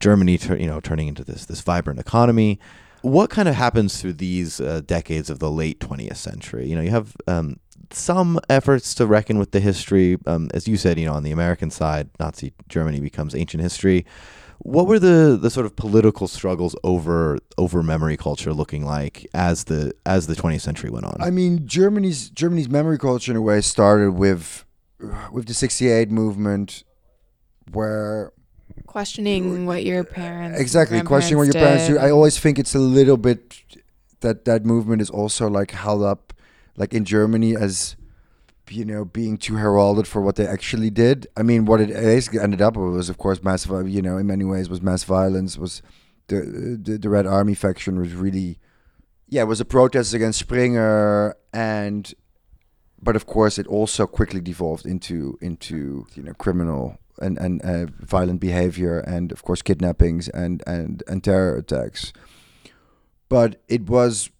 Germany, you know, turning into this this vibrant economy. What kind of happens through these uh, decades of the late twentieth century? You know, you have um, some efforts to reckon with the history. Um, as you said, you know, on the American side, Nazi Germany becomes ancient history. What were the, the sort of political struggles over over memory culture looking like as the as the twentieth century went on? I mean, Germany's Germany's memory culture in a way started with with the sixty-eight movement, where questioning what your parents exactly questioning what your parents did. do. I always think it's a little bit that that movement is also like held up, like in Germany, as, you know, being too heralded for what they actually did. I mean, what it basically ended up with was, of course, massive, you know, in many ways was mass violence, was the, the, the Red Army faction was really, yeah, it was a protest against Springer. And, but of course, it also quickly devolved into, into you know, criminal and, and uh, violent behavior and, of course, kidnappings and, and, and terror attacks. But it was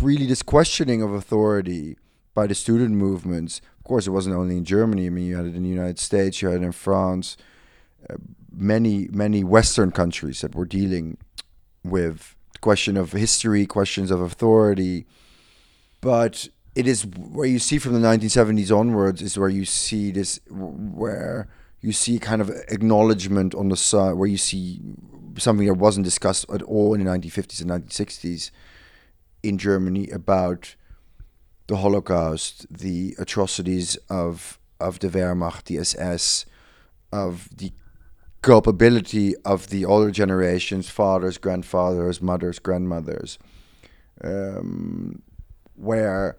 really this questioning of authority by the student movements. Of course, it wasn't only in Germany. I mean, you had it in the United States, you had it in France, uh, many, many Western countries that were dealing with the question of history, questions of authority. But it is where you see from the nineteen seventies onwards is where you see this, where you see kind of acknowledgement on the side, where you see something that wasn't discussed at all in the nineteen fifties and nineteen sixties in Germany about the Holocaust, the atrocities of of the Wehrmacht, the S S, of the culpability of the older generations, fathers, grandfathers, mothers, grandmothers, um, where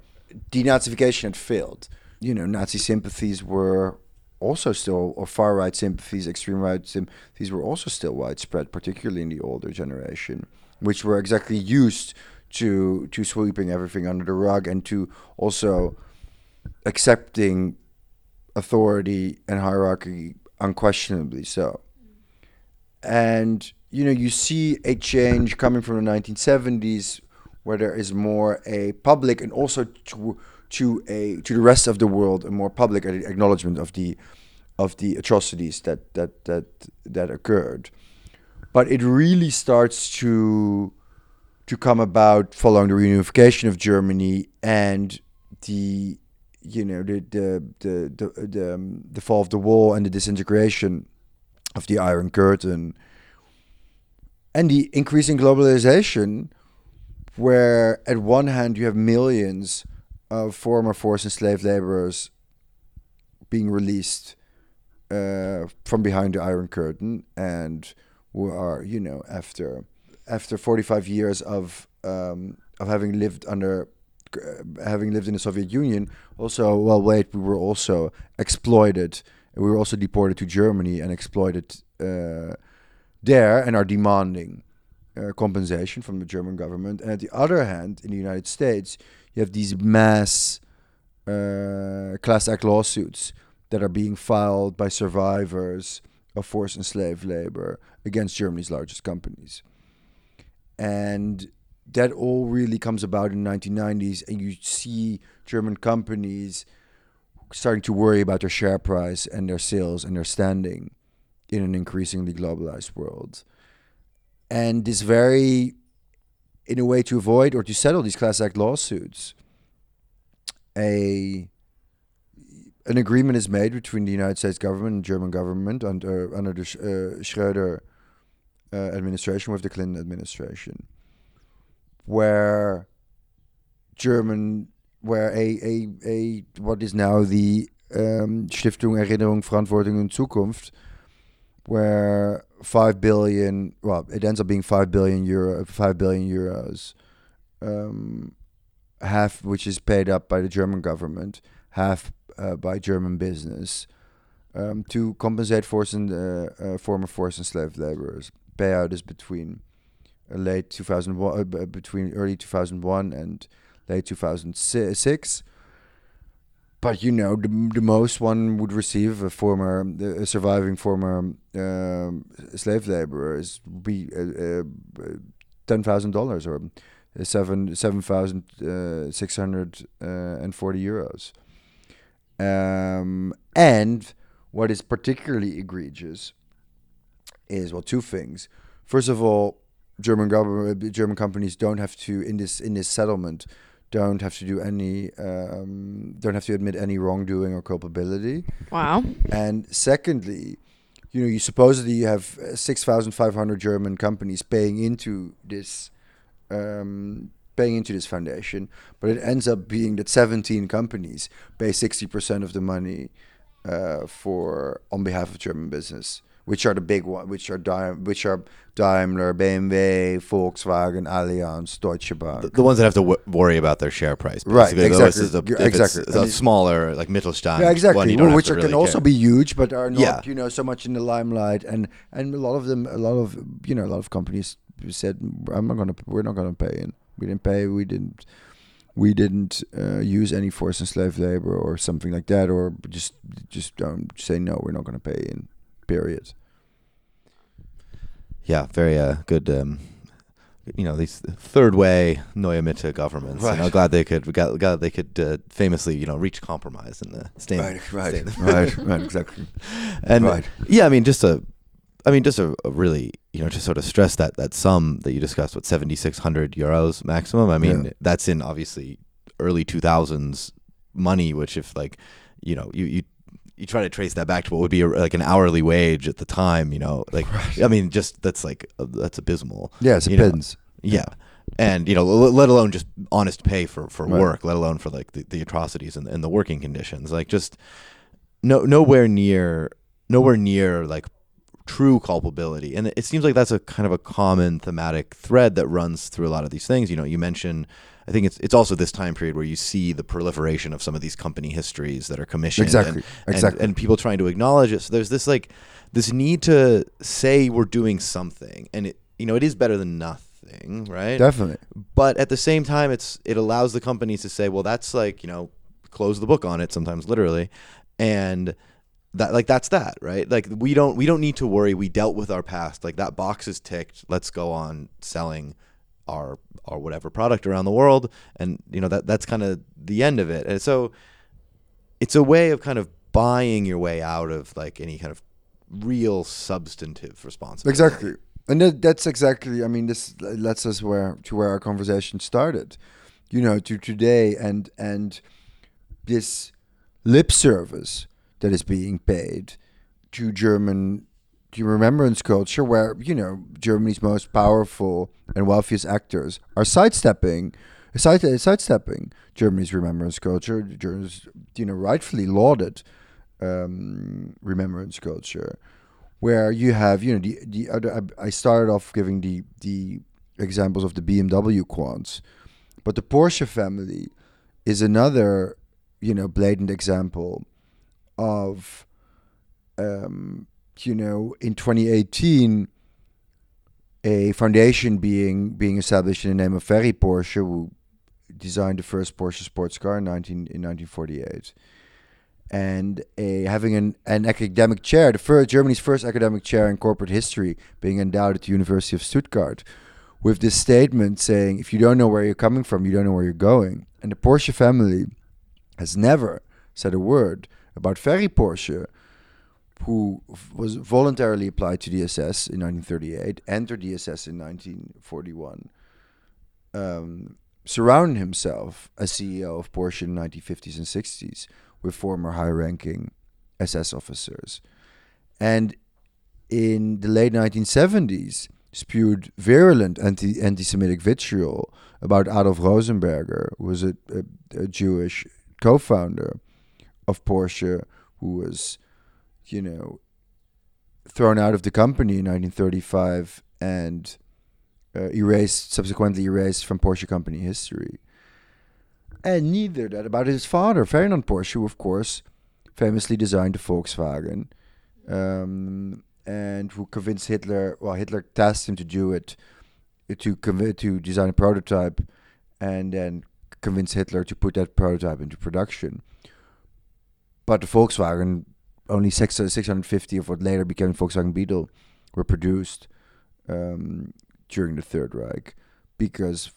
denazification had failed. You know, Nazi sympathies were also still, or far-right sympathies, extreme-right sympathies were also still widespread, particularly in the older generation, which were exactly used to to sweeping everything under the rug and to also accepting authority and hierarchy unquestionably so. And, you know, you see a change coming from the nineteen seventies where there is more a public and also to to a to the rest of the world a more public acknowledgement of the of the atrocities that that that that occurred. But it really starts to to come about following the reunification of Germany and the, you know, the the the the, the, um, the fall of the wall and the disintegration of the Iron Curtain and the increasing globalization, where at one hand you have millions of former forced and slave laborers being released uh, from behind the Iron Curtain and who are, you know, after after forty-five years of um, of having lived under, uh, having lived in the Soviet Union, also, well, wait, we were also exploited. We were also deported to Germany and exploited uh, there and are demanding uh, compensation from the German government. And at the other hand, in the United States, you have these mass uh, class act lawsuits that are being filed by survivors of forced and slave labor against Germany's largest companies. And that all really comes about in the nineteen nineties, and you see German companies starting to worry about their share price and their sales and their standing in an increasingly globalized world. And this very, in a way to avoid or to settle these class act lawsuits, a an agreement is made between the United States government and German government under, under the uh, Schröder Uh, administration, with the Clinton administration, where German, where a a, a what is now the um, Stiftung Erinnerung, Verantwortung und Zukunft, where five billion, well, it ends up being five billion euro, five billion euros, um, half which is paid up by the German government, half uh, by German business, um, to compensate forced and uh, uh, former forced and slave laborers. Payout is between late two thousand one, uh, between early two thousand one and late two thousand six. But, you know, the, the most one would receive a former, a surviving former um, slave laborer is be uh, uh, ten thousand dollars or seven seven thousand uh, six hundred uh, and forty euros. Um, and what is particularly egregious is, well, two things. First of all, German government, German companies don't have to in this in this settlement don't have to do any um, don't have to admit any wrongdoing or culpability. Wow. And secondly, you know, you supposedly you have six thousand five hundred German companies paying into this um, paying into this foundation, but it ends up being that seventeen companies pay sixty percent of the money uh, for on behalf of German business, which are the big ones, which are Daim- which are Daimler, B M W, Volkswagen, Allianz, Deutsche Bank. The, the ones that have to w- worry about their share price. Right, exactly. This is a, exactly. It's, it's a smaller, like Mittelstand. Yeah, exactly, one, which are, really can care. Also be huge, but are not, yeah. you know, so much in the limelight. And and a lot of them, a lot of, you know, a lot of companies said, I'm not going to, we're not going to pay in. We didn't pay, we didn't, we didn't uh, use any forced and slave labor or something like that, or just, just don't say, no, we're not going to pay in. Period. Yeah, very uh, good. Um, you know, these third way Neue Mitte governments. Right. And I'm glad they could. Glad, glad they could uh, famously, you know, reach compromise in the state. Right, right, state. right, right, exactly. And right. yeah, I mean, just a, I mean, just a, a really, you know, just sort of stress that that sum that you discussed, what seven thousand six hundred euros maximum. I mean, yeah. that's in obviously early two thousands money, which if like, you know, you you. you try to trace that back to what would be a, like an hourly wage at the time, you know, like, right. I mean, just, that's like, uh, that's abysmal. Yeah. It's a pittance. Yeah. yeah. And, you know, l- let alone just honest pay for, for right. work, let alone for like the, the atrocities and, and the working conditions, like just no, nowhere near, nowhere near like true culpability. And it seems like that's a kind of a common thematic thread that runs through a lot of these things. You know, you mentioned, I think it's it's also this time period where you see the proliferation of some of these company histories that are commissioned exactly, and, exactly. and and people trying to acknowledge it. So there's this like this need to say we're doing something, and it you know it is better than nothing, right? Definitely. But at the same time, it's it allows the companies to say, well, that's like you know close the book on it sometimes literally, and that like that's that right? Like we don't we don't need to worry. We dealt with our past. Like that box is ticked. Let's go on selling our our whatever product around the world, and you know that that's kind of the end of it. And so it's a way of kind of buying your way out of like any kind of real substantive responsibility. Exactly. And that, that's exactly, I mean, this lets us where to where our conversation started, you know, to today, and and this lip service that is being paid to German to remembrance culture, where, you know, Germany's most powerful and wealthiest actors are sidestepping, side, sidestepping Germany's remembrance culture, Germany's, you know, rightfully lauded um, remembrance culture, where you have, you know, the, the other, I started off giving the, the examples of the B M W Quants, but the Porsche family is another, you know, blatant example of, um, you know, in twenty eighteen, a foundation being being established in the name of Ferry Porsche, who designed the first Porsche sports car in nineteen forty-eight, and a having an, an academic chair, the first, Germany's first academic chair in corporate history, being endowed at the University of Stuttgart, with this statement saying, "If you don't know where you're coming from, you don't know where you're going." And the Porsche family has never said a word about Ferry Porsche, who was voluntarily applied to the S S in nineteen thirty-eight, entered the S S in nineteen forty-one, um, surrounded himself as C E O of Porsche in the nineteen fifties and sixties with former high-ranking S S officers. And in the late nineteen seventies, spewed virulent anti- anti-Semitic vitriol about Adolf Rosenberger, who was a, a, a Jewish co-founder of Porsche, who was... you know, thrown out of the company in nineteen thirty-five and uh, erased, subsequently erased from Porsche company history. And neither that about his father, Ferdinand Porsche, who, of course, famously designed the Volkswagen um, and who convinced Hitler, well, Hitler tasked him to do it, to conv- to design a prototype and then convince Hitler to put that prototype into production. But the Volkswagen... only six hundred fifty of what later became Volkswagen Beetle were produced um, during the Third Reich, because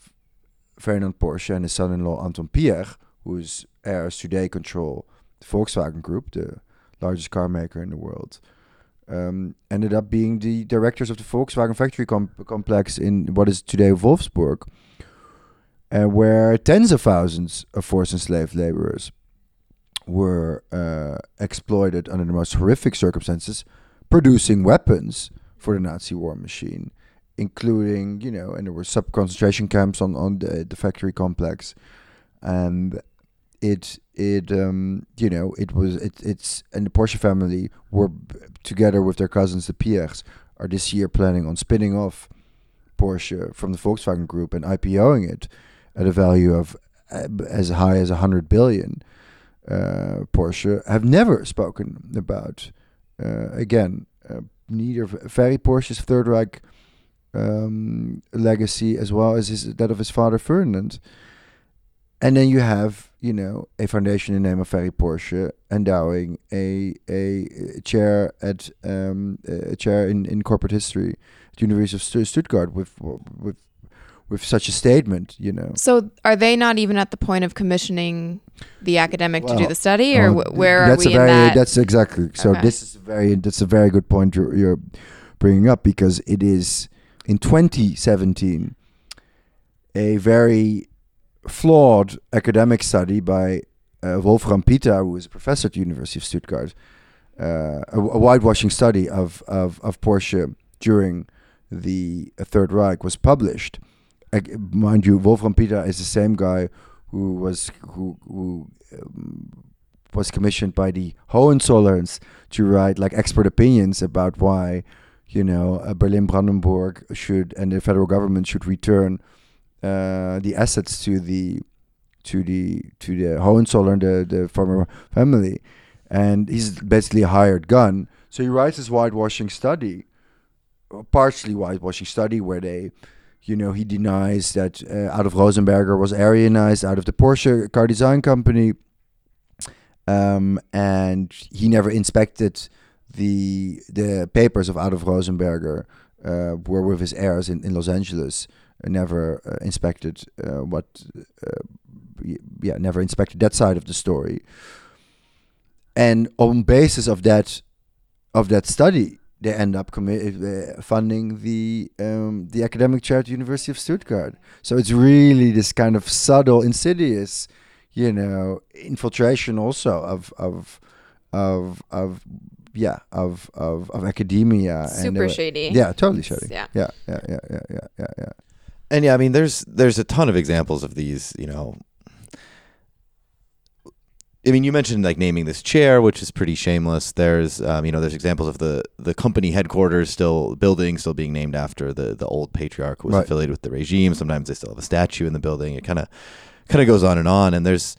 Ferdinand Porsche and his son-in-law Anton Pierre, whose heirs today control the Volkswagen Group, the largest car maker in the world, um, ended up being the directors of the Volkswagen factory com- complex in what is today Wolfsburg, uh, where tens of thousands of forced enslaved laborers were uh, exploited under the most horrific circumstances, producing weapons for the Nazi war machine, including, you know, and there were sub-concentration camps on, on the, the factory complex. And it, it um, you know, it was, it, it's, and the Porsche family were, together with their cousins, the Piers, are this year planning on spinning off Porsche from the Volkswagen Group and IPOing it at a value of uh, as high as one hundred billion. Uh, Porsche have never spoken about, uh, again, uh, neither Ferry Porsche's Third Reich um, legacy as well as his, that of his father Ferdinand. And then you have, you know, a foundation in the name of Ferry Porsche endowing a a chair at um, a chair in, in corporate history at the University of Stuttgart with with with such a statement, you know. So are they not even at the point of commissioning the academic well, to do the study, or well, wh- where are we a very, in that? That's exactly. So okay. this is very that's a very good point you're, you're bringing up, because it is in twenty seventeen a very flawed academic study by uh, Wolfram Pyta, who is a professor at the University of Stuttgart, uh, a, a whitewashing study of, of, of Porsche during the Third Reich was published. Uh, mind you, Wolfram Pyta is the same guy who was who who um, was commissioned by the Hohenzollerns to write like expert opinions about why, you know, uh, Berlin-Brandenburg should and the federal government should return Uh, the assets to the to the to the Hohenzollern, the, the former family, and he's basically a hired gun. So he writes his whitewashing study, or partially whitewashing study, where they, you know, he denies that uh, Adolf Rosenberger was Aryanized out of the Porsche car design company, um, and he never inspected the the papers of Adolf Rosenberger, uh, were with his heirs in, in Los Angeles. Never uh, inspected uh, what, uh, yeah, never inspected that side of the story. And on basis of that, of that study, they end up commi- uh, funding the um, the academic chair at the University of Stuttgart. So it's really this kind of subtle, insidious, you know, infiltration also of of of of yeah of of, of academia. Super and shady. Were, yeah, totally shady. Yeah, yeah, yeah, yeah, yeah, yeah, yeah. yeah. And yeah, I mean, there's there's a ton of examples of these, you know. I mean, you mentioned like naming this chair, which is pretty shameless. There's, um, you know, there's examples of the, the company headquarters still building, still being named after the, the old patriarch who was right. affiliated with the regime. Sometimes they still have a statue in the building. It kind of kind of goes on and on. And there's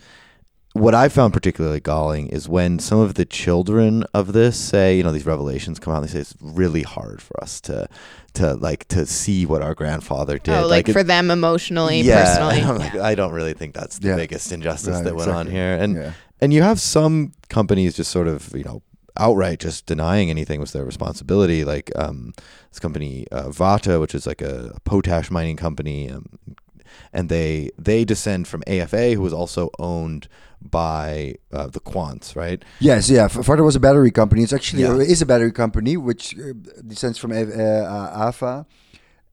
what I found particularly galling is when some of the children of this say, you know, these revelations come out and they say it's really hard for us to. to like to see what our grandfather did. Oh, like, like for it, them emotionally, yeah, personally. I'm like, yeah. I don't really think that's the yeah. biggest injustice right, that went exactly. on here. And yeah. and you have some companies just sort of, you know, outright just denying anything was their responsibility. Like um, this company, uh, Vata, which is like a, a potash mining company. Um, and they they descend from A F A, who was also owned by uh, the Quants, right? Yes, yeah. Vata was a battery company. It's actually yeah. is a battery company which descends from A F A,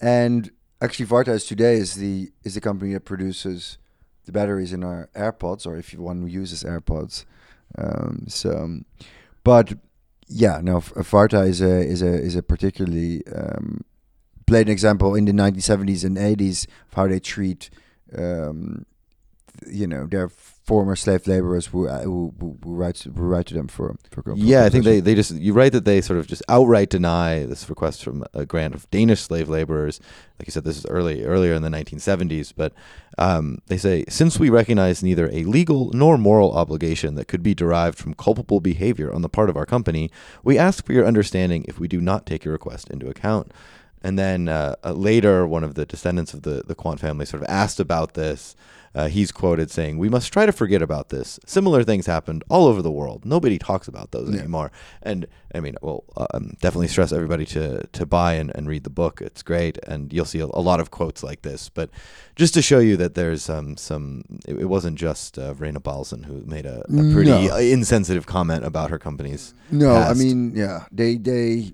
and actually Vata is today is the is the company that produces the batteries in our AirPods, or if one uses AirPods. Um, so, but yeah, no, Vata is a is a is a particularly um, played an example in the nineteen seventies and eighties of how they treat, um, you know, their former slave laborers who uh, who, who, who write to, who write to them for for. for yeah, I think they, they just you're right that they sort of just outright deny this request from a grant of Danish slave laborers. Like you said, this is early earlier in the nineteen seventies, but um, they say since we recognize neither a legal nor moral obligation that could be derived from culpable behavior on the part of our company, we ask for your understanding if we do not take your request into account. And then uh, uh, later, one of the descendants of the, the Quandt family sort of asked about this. Uh, he's quoted saying, "We must try to forget about this. Similar things happened all over the world. Nobody talks about those yeah. anymore." And I mean, well, um, definitely stress everybody to to buy and, and read the book. It's great. And you'll see a, a lot of quotes like this. But just to show you that there's um, some, it, it wasn't just uh, Verena Bahlsen who made a, a pretty no. insensitive comment about her company's No, past. I mean, yeah, they they...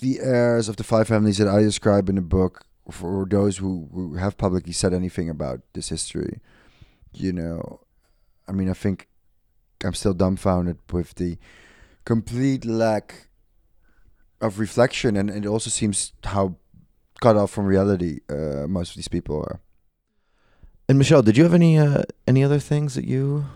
the heirs of the five families that I describe in the book, for those who, who have publicly said anything about this history, you know, I mean, I think I'm still dumbfounded with the complete lack of reflection. And, and it also seems how cut off from reality uh, most of these people are. And Michelle, did you have any uh, any other things that you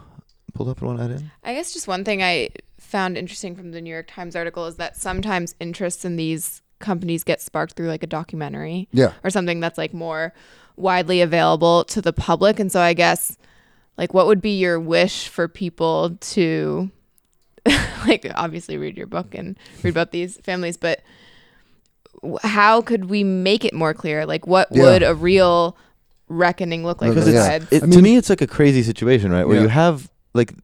pulled up and want to add in? I guess just one thing I found interesting from the New York Times article is that sometimes interest in these companies get sparked through like a documentary yeah. or something that's like more widely available to the public. And so I guess like, what would be your wish for people to like obviously read your book and read about these families, but how could we make it more clear? Like what yeah. would a real reckoning look like? Because yeah. it, I mean, to me, it's like a crazy situation, right? Where yeah. you have like,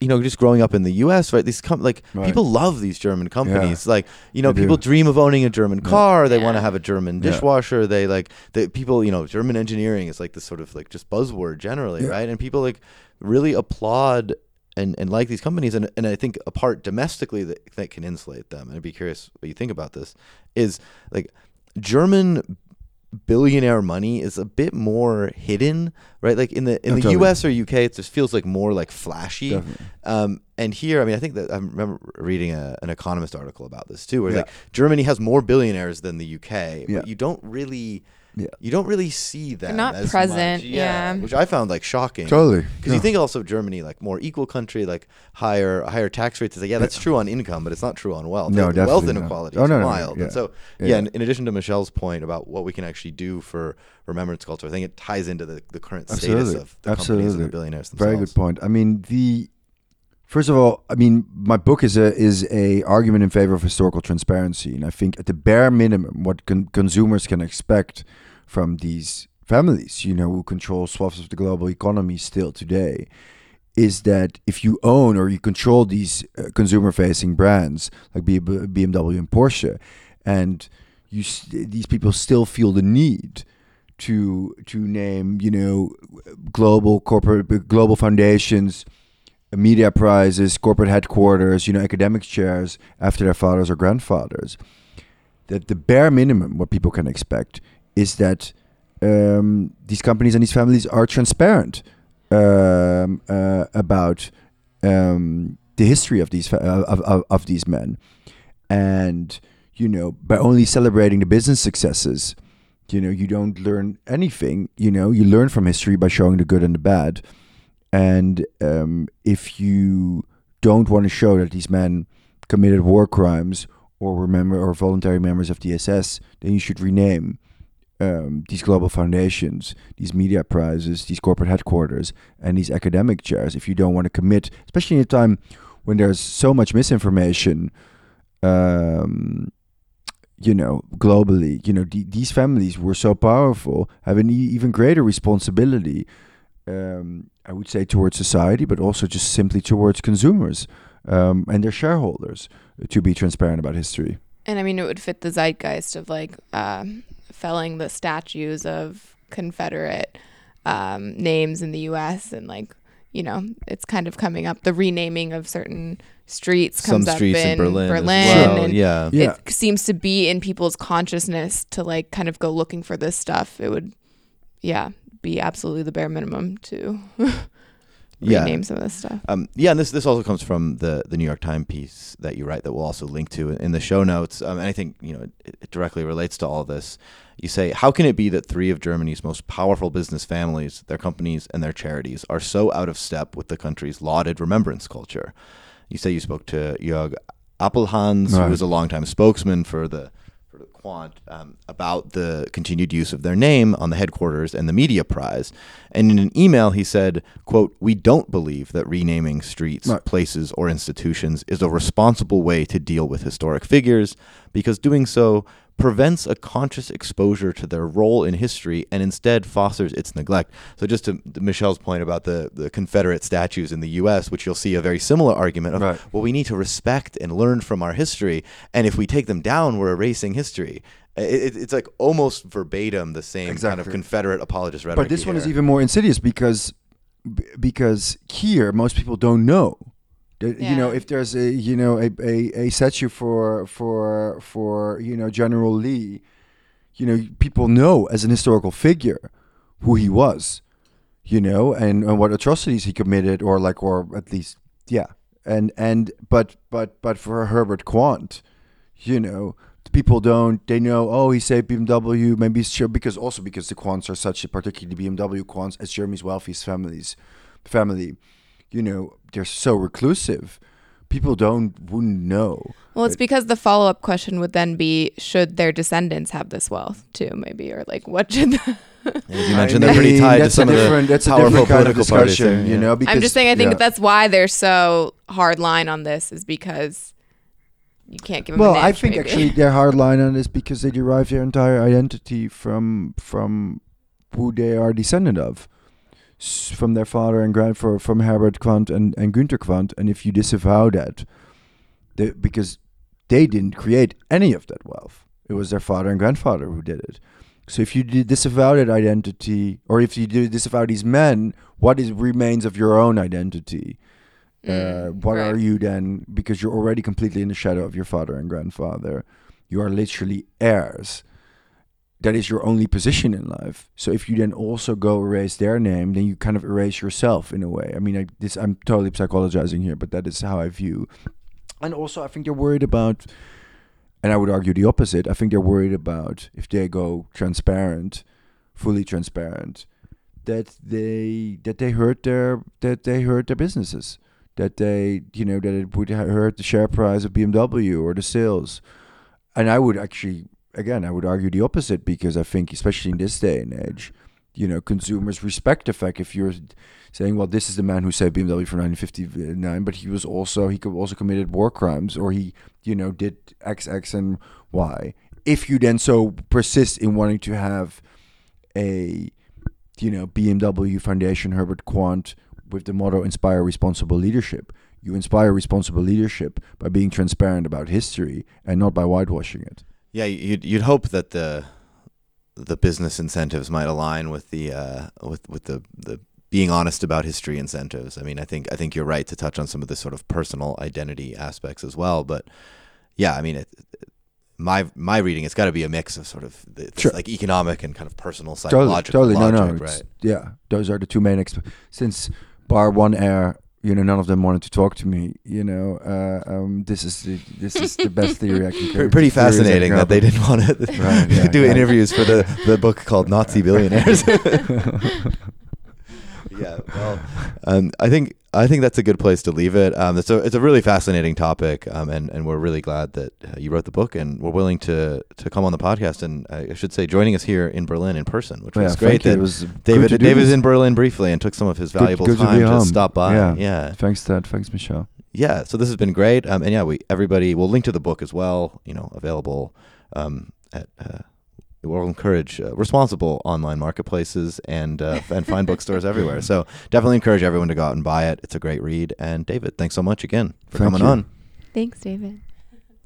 you know, just growing up in the U S, right? These com- like right. people love these German companies. Yeah. Like, you know, they people do. dream of owning a German yeah. car. They yeah. want to have a German dishwasher. Yeah. They like the people, you know, German engineering is like this sort of like just buzzword generally, yeah. right? And people like really applaud and, and like these companies. And and I think a part domestically that, that can insulate them. And I'd be curious what you think about this is like German billionaire money is a bit more hidden, right? Like in the in the U S or U K, it just feels like more like flashy. Definitely. Um, and here, I mean, I think that I remember reading a, an Economist article about this too, where yeah. like Germany has more billionaires than the U K, yeah. but you don't really, yeah. you don't really see that. They're not as present, much. Yeah, yeah. Which I found like shocking. Totally, because yeah. you think also Germany, like more equal country, like higher higher tax rates. It's like yeah, that's yeah. true on income, but it's not true on wealth. No, like, definitely wealth inequality no. is oh, no, wild. No, no, yeah. And so yeah, yeah. In, in addition to Michelle's point about what we can actually do for remembrance culture, I think it ties into the, the current Absolutely. status of the Absolutely. companies and the billionaires themselves. Very good point. I mean the. First of all, I mean, my book is a is a argument in favor of historical transparency, and I think at the bare minimum, what con- consumers can expect from these families, you know, who control swaths of the global economy still today, is that if you own or you control these uh, consumer-facing brands like B- BMW and Porsche, and you st- these people still feel the need to to name, you know, global corporate global foundations, media prizes, corporate headquarters, you know, academic chairs after their fathers or grandfathers, that the bare minimum what people can expect is that um, these companies and these families are transparent um, uh, about um, the history of these fa- of, of, of these men. And, you know, by only celebrating the business successes, you know, you don't learn anything. You know, you learn from history by showing the good and the bad. And um, if you don't want to show that these men committed war crimes or were member or voluntary members of the S S, then you should rename um, these global foundations, these media prizes, these corporate headquarters, and these academic chairs. If you don't want to commit, especially in a time when there's so much misinformation, um, you know, globally, you know, d- these families were so powerful, have an e- even greater responsibility. Um, I would say towards society, but also just simply towards consumers um, and their shareholders to be transparent about history. And I mean, it would fit the zeitgeist of like uh, felling the statues of Confederate um, names in the U S and like, you know, it's kind of coming up. The renaming of certain streets comes Some streets up in, in Berlin. Berlin well. and yeah. It yeah. seems to be in people's consciousness to like kind of go looking for this stuff. It would, yeah. be absolutely the bare minimum to rename yeah. some of this stuff. Um, yeah, and this this also comes from the, the New York Times piece that you write that we'll also link to in the show notes. Um, and I think, you know, it, it directly relates to all this. You say, how can it be that three of Germany's most powerful business families, their companies and their charities are so out of step with the country's lauded remembrance culture? You say you spoke to Jörg Appelhans, right. who was a longtime spokesman for the Quandt um, about the continued use of their name on the headquarters and the media prize. And in an email, he said, quote, "We don't believe that renaming streets, right. places, or institutions is a responsible way to deal with historic figures because doing so prevents a conscious exposure to their role in history and instead fosters its neglect. So just to Michelle's point about the, the Confederate statues in the U S, which you'll see a very similar argument of, right. well, we need to respect and learn from our history, and if we take them down, we're erasing history. It, it's like almost verbatim the same exactly. kind of Confederate apologist rhetoric. But this one is even more insidious because because here most people don't know. You yeah. know, if there's a you know a, a, a statue for for for you know General Lee, you know people know as an historical figure who he was, you know, and, and what atrocities he committed, or like, or at least yeah, and and but but but for Herbert Quandt, you know, people don't. They know, oh, he saved B M W, maybe it's sure because also because the Quandts are such, particularly the B M W Quandts, as Germany's wealthiest families, family. You know, they're so reclusive. People don't wouldn't know. Well, it's because the follow-up question would then be, should their descendants have this wealth too, maybe? Or like, what should... The As you mentioned, I mean, they're pretty tied to some of the that's powerful kind political of parties. There, yeah. you know, because, I'm just saying, I think yeah. that that's why they're so hard line on this, is because you can't give them well, a name. Well, I think maybe. actually they're hard line on this because they derive their entire identity from from who they are descendant of. From their father and grand for from Herbert Quandt and, and Günther Quandt, and if you disavow that, they, because they didn't create any of that wealth, it was their father and grandfather who did it. So if you disavow that identity, or if you disavow these men, what is remains of your own identity? Mm, uh, what right. are you then? Because you're already completely in the shadow of your father and grandfather. You are literally heirs. That is your only position in life. So if you then also go erase their name, then you kind of erase yourself in a way. I mean, I, this I'm totally psychologizing here, but that is how I view. And also, I think they're worried about, and I would argue the opposite. I think they're worried about if they go transparent, fully transparent, that they that they hurt their that they hurt their businesses, that they you know that it would hurt the share price of B M W or the sales. And I would actually. Again, I would argue the opposite, because I think, especially in this day and age, you know, consumers respect the fact if you're saying, well, this is the man who saved B M W from nineteen fifty-nine, but he was also, he also committed war crimes, or he, you know, did X, X, and Y. If you then so persist in wanting to have a, you know, B M W Foundation Herbert Quandt with the motto, inspire responsible leadership. You inspire responsible leadership by being transparent about history and not by whitewashing it. Yeah, you'd you'd hope that the the business incentives might align with the uh, with with the, the being honest about history incentives. I mean, I think I think you're right to touch on some of the sort of personal identity aspects as well. But yeah, I mean, it, it, my my reading, it's got to be a mix of sort of the, sure. like economic and kind of personal psychological totally, totally. logic, no, no, right? Yeah, those are the two main exp- since bar one air. You know, none of them wanted to talk to me. You know, uh, um, this is the this is the best theory I can. Pretty, pretty fascinating that they didn't want to right, yeah, do yeah. interviews for the, the book called Nazi Billionaires. yeah, well, um, I think I think that's a good place to leave it. Um, it's a it's a really fascinating topic, um, and and we're really glad that uh, you wrote the book and were willing to to come on the podcast. And I should say, joining us here in Berlin in person, which yeah, was great. That it was David David was in Berlin briefly and took some of his valuable good, good time to, to stop by. Yeah, yeah. thanks, Dad. Thanks, Michelle. Yeah, so this has been great. Um, and yeah, we everybody will link to the book as well. You know, available um at. Uh, We'll encourage uh, responsible online marketplaces and uh, and fine bookstores everywhere. So definitely encourage everyone to go out and buy it. It's a great read. And David, thanks so much again for Thank coming you. on. Thanks, David.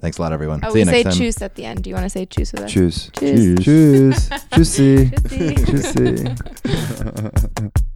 Thanks a lot, everyone. Oh, See you next time. We say tschüss at the end. Do you want to say tschüss with us? Tschüss. Tschüss. Tschüss. Tschüssi. Tschüssi. Tschüssi.